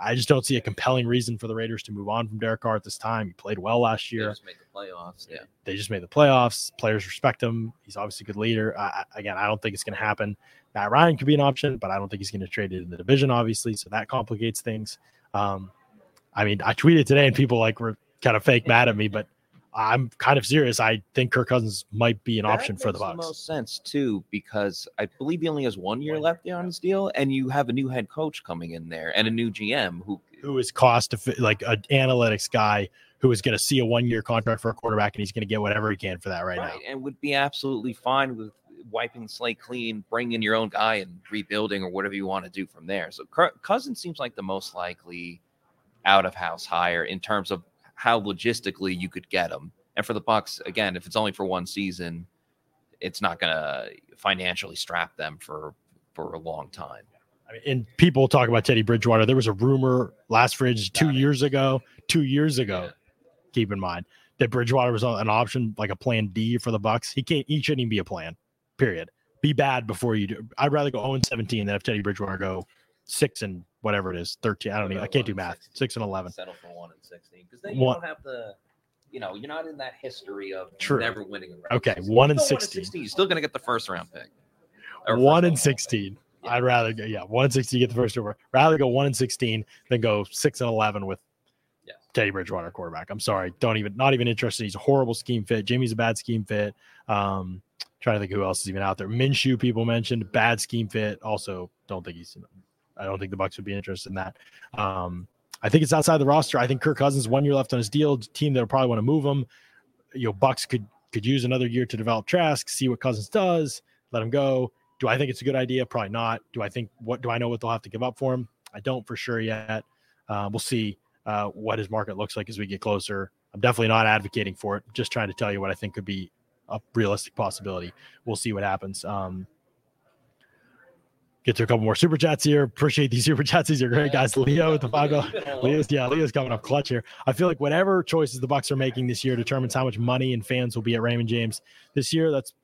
I just don't see a compelling reason for the Raiders to move on from Derek Carr at this time. He played well last year. They just made the playoffs. Yeah. They just made the playoffs. Players respect him. He's obviously a good leader. Again, I don't think it's going to happen. Matt Ryan could be an option, but I don't think he's going to trade it in the division, obviously. So that complicates things. I mean, I tweeted today and people like were kind of fake mad at me, but I'm kind of serious. I think Kirk Cousins might be an option for the Bucs. That makes the most sense, too, because I believe he only has 1 year left on his deal, and you have a new head coach coming in there and a new GM who is cost like an analytics guy who is going to see a 1 year contract for a quarterback, and he's going to get whatever he can for that right now. And would be absolutely fine with wiping the slate clean, bring in your own guy, and rebuilding or whatever you want to do from there. So Cousins seems like the most likely out-of-house hire in terms of how logistically you could get them. And for the Bucs, again, if it's only for one season, it's not going to financially strap them for a long time. I mean, and people talk about Teddy Bridgewater. There was a rumor last fridge two years ago, keep in mind, that Bridgewater was an option, like a plan D for the Bucs. He shouldn't even be a plan, period. Be bad before you do. I'd rather go 0-17 than have Teddy Bridgewater go 6-0. Whatever it is, 13. I don't know. I can't do math. 16, 6-11. Settle for 1-16 because then you don't have the, you're not in that history of never winning a round. Okay, 1-16. You're still going to get the first round pick. 1-16. Yeah. I'd rather go 1-16 get the first over. Rather go 1-16 than go 6-11 with Teddy Bridgewater quarterback. I'm sorry, not even interested. He's a horrible scheme fit. Jimmy's a bad scheme fit. Trying to think who else is even out there. Minshew people mentioned bad scheme fit. Also, I don't think the Bucs would be interested in that. I think it's outside the roster. I think Kirk Cousins, 1 year left on his deal, team that'll probably want to move him. Bucs could use another year to develop Trask, see what Cousins does, let him go. Do I think it's a good idea? Probably not. Do I know what they'll have to give up for him? I don't for sure yet. We'll see what his market looks like as we get closer. I'm definitely not advocating for it. Just trying to tell you what I think could be a realistic possibility. We'll see what happens. Get to a couple more super chats here. Appreciate these super chats. These are great, guys. Leo with the $5. Leo's coming up clutch here. I feel like whatever choices the Bucs are making this year determines how much money and fans will be at Raymond James this year. That's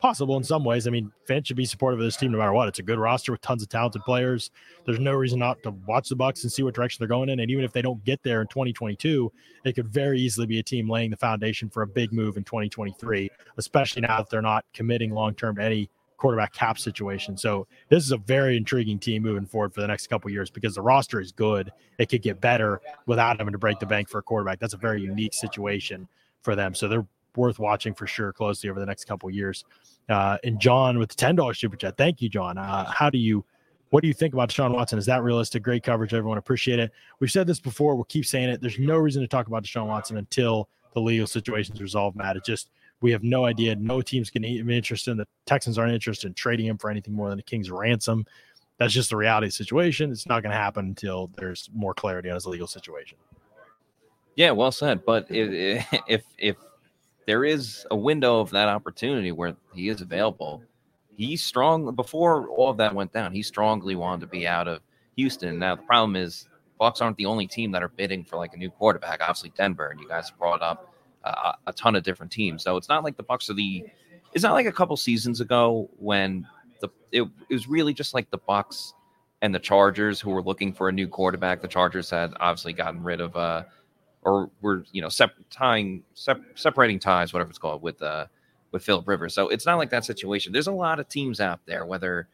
possible in some ways. I mean, fans should be supportive of this team no matter what. It's a good roster with tons of talented players. There's no reason not to watch the Bucs and see what direction they're going in. And even if they don't get there in 2022, it could very easily be a team laying the foundation for a big move in 2023, especially now that they're not committing long-term to any quarterback cap situation. So this is a very intriguing team moving forward for the next couple of years because the roster is good. It could get better without having to break the bank for a quarterback. That's a very unique situation for them. So they're worth watching for sure closely over the next couple of years. And John with the $10 super chat. Thank you, John. What do you think about Deshaun Watson? Is that realistic? Great coverage. Everyone appreciate it. We've said this before. We'll keep saying it. There's no reason to talk about Deshaun Watson until the legal situation is resolved, Matt. We have no idea. No team's going to be interested. The Texans aren't interested in trading him for anything more than a king's ransom. That's just the reality of the situation. It's not going to happen until there's more clarity on his legal situation. Yeah, well said. But if there is a window of that opportunity where he is available, before all of that went down, he strongly wanted to be out of Houston. Now, the problem is Bucs aren't the only team that are bidding for like a new quarterback. Obviously, Denver, and you guys brought up a ton of different teams. So it's not like the Bucs are it's not like a couple seasons ago when it was really just like the Bucs and the Chargers who were looking for a new quarterback. The Chargers had obviously gotten rid of or were, separating ties, whatever it's called, with Phillip Rivers. So it's not like that situation. There's a lot of teams out there, whether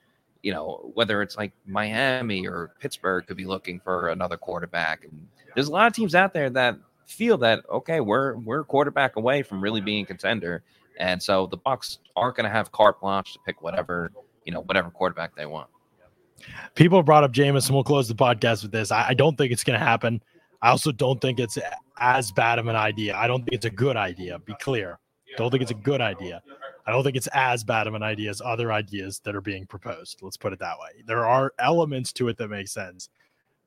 it's like Miami or Pittsburgh could be looking for another quarterback. And there's a lot of teams out there that feel that, okay, we're a quarterback away from really being a contender. And so the Bucs aren't going to have carte blanche to pick whatever, you know, whatever quarterback they want. People brought up Jameis, and we'll close the podcast with this. I don't think it's going to happen. I also don't think it's as bad of an idea. I don't think it's a good idea. Be clear. Don't think it's a good idea. I don't think it's as bad of an idea as other ideas that are being proposed. Let's put it that way. There are elements to it that make sense.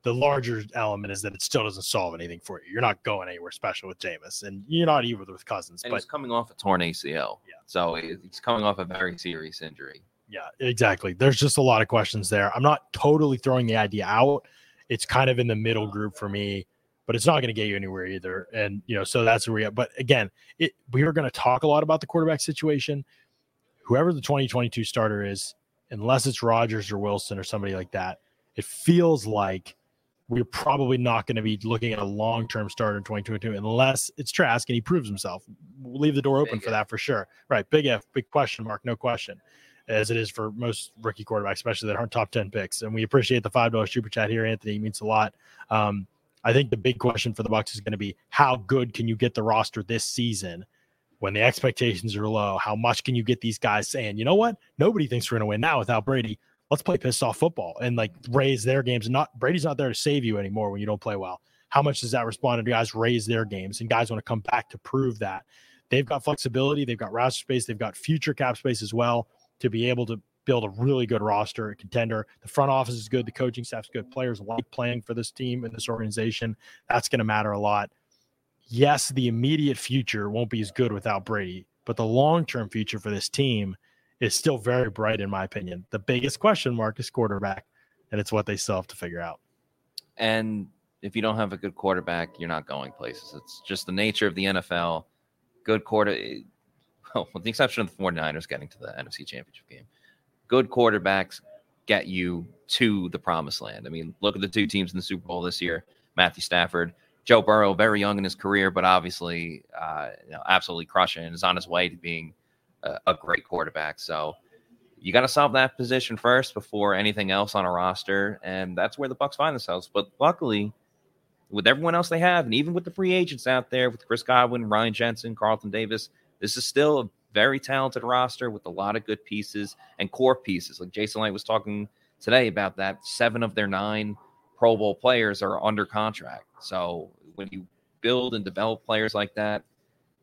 The larger element is that it still doesn't solve anything for you. You're not going anywhere special with Jameis, and you're not even with Cousins. And he's coming off a torn ACL. Yeah. So he's coming off a very serious injury. Yeah, exactly. There's just a lot of questions there. I'm not totally throwing the idea out. It's kind of in the middle group for me, but it's not going to get you anywhere either. And, you know, so that's where we are. But again, we are going to talk a lot about the quarterback situation. Whoever the 2022 starter is, unless it's Rodgers or Wilson or somebody like that, it feels like we're probably not going to be looking at a long-term starter in 2022 unless it's Trask and he proves himself. We'll leave the door open for that for sure. Right. Big F, big question mark, no question, as it is for most rookie quarterbacks, especially that aren't top 10 picks. And we appreciate the $5 super chat here, Anthony. It means a lot. I think the big question for the Bucs is going to be, how good can you get the roster this season when the expectations are low? How much can you get these guys saying, you know what? Nobody thinks we're going to win now without Brady. Let's play pissed off football and like raise their games. And not Brady's not there to save you anymore when you don't play well. How much does that respond to guys raise their games and guys want to come back to prove that they've got flexibility. They've got roster space. They've got future cap space as well to be able to build a really good roster, a contender. The front office is good. The coaching staff's good. Players like playing for this team and this organization. That's going to matter a lot. Yes, the immediate future won't be as good without Brady, but the long-term future for this team is still very bright, in my opinion. The biggest question mark is quarterback, and it's what they still have to figure out. And if you don't have a good quarterback, you're not going places. It's just the nature of the NFL. Well, with the exception of the 49ers getting to the NFC Championship game, good quarterbacks get you to the promised land. I mean, look at the two teams in the Super Bowl this year, Matthew Stafford, Joe Burrow, very young in his career, but obviously absolutely crushing and is on his way to being a great quarterback. So you got to solve that position first before anything else on a roster, and that's where the Bucs find themselves. But luckily, with everyone else they have, and even with the free agents out there with Chris Godwin, Ryan Jensen, Carlton Davis, this is still a very talented roster with a lot of good pieces and core pieces. Like Jason Licht was talking today about that 7 of their 9 Pro Bowl players are under contract. So when you build and develop players like that,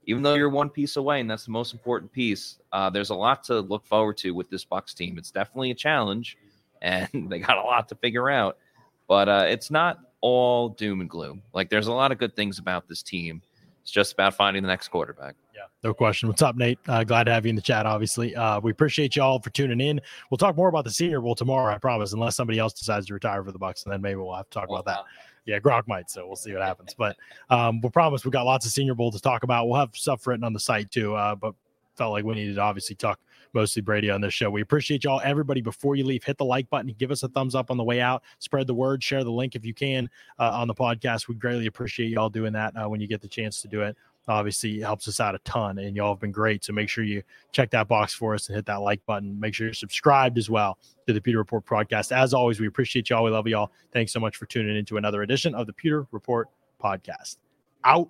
even though you're one piece away, and that's the most important piece, there's a lot to look forward to with this Bucs team. It's definitely a challenge, and they got a lot to figure out. But it's not all doom and gloom. Like, there's a lot of good things about this team. It's just about finding the next quarterback. Yeah, no question. What's up, Nate? Glad to have you in the chat, obviously. We appreciate you all for tuning in. We'll talk more about the Senior Bowl tomorrow, I promise, unless somebody else decides to retire for the Bucs, and then maybe we'll have to talk about that. Yeah, Gronk might, so we'll see what happens. But we promise we've got lots of Senior Bowl to talk about. We'll have stuff written on the site too, but felt like we needed to obviously talk mostly Brady on this show. We appreciate y'all. Everybody, before you leave, hit the like button. Give us a thumbs up on the way out. Spread the word. Share the link if you can on the podcast. We greatly appreciate y'all doing that when you get the chance to do it. Obviously, it helps us out a ton, and y'all have been great. So make sure you check that box for us and hit that like button. Make sure you're subscribed as well to the Pewter Report podcast. As always, we appreciate y'all. We love y'all. Thanks so much for tuning in to another edition of the Pewter Report podcast. Out.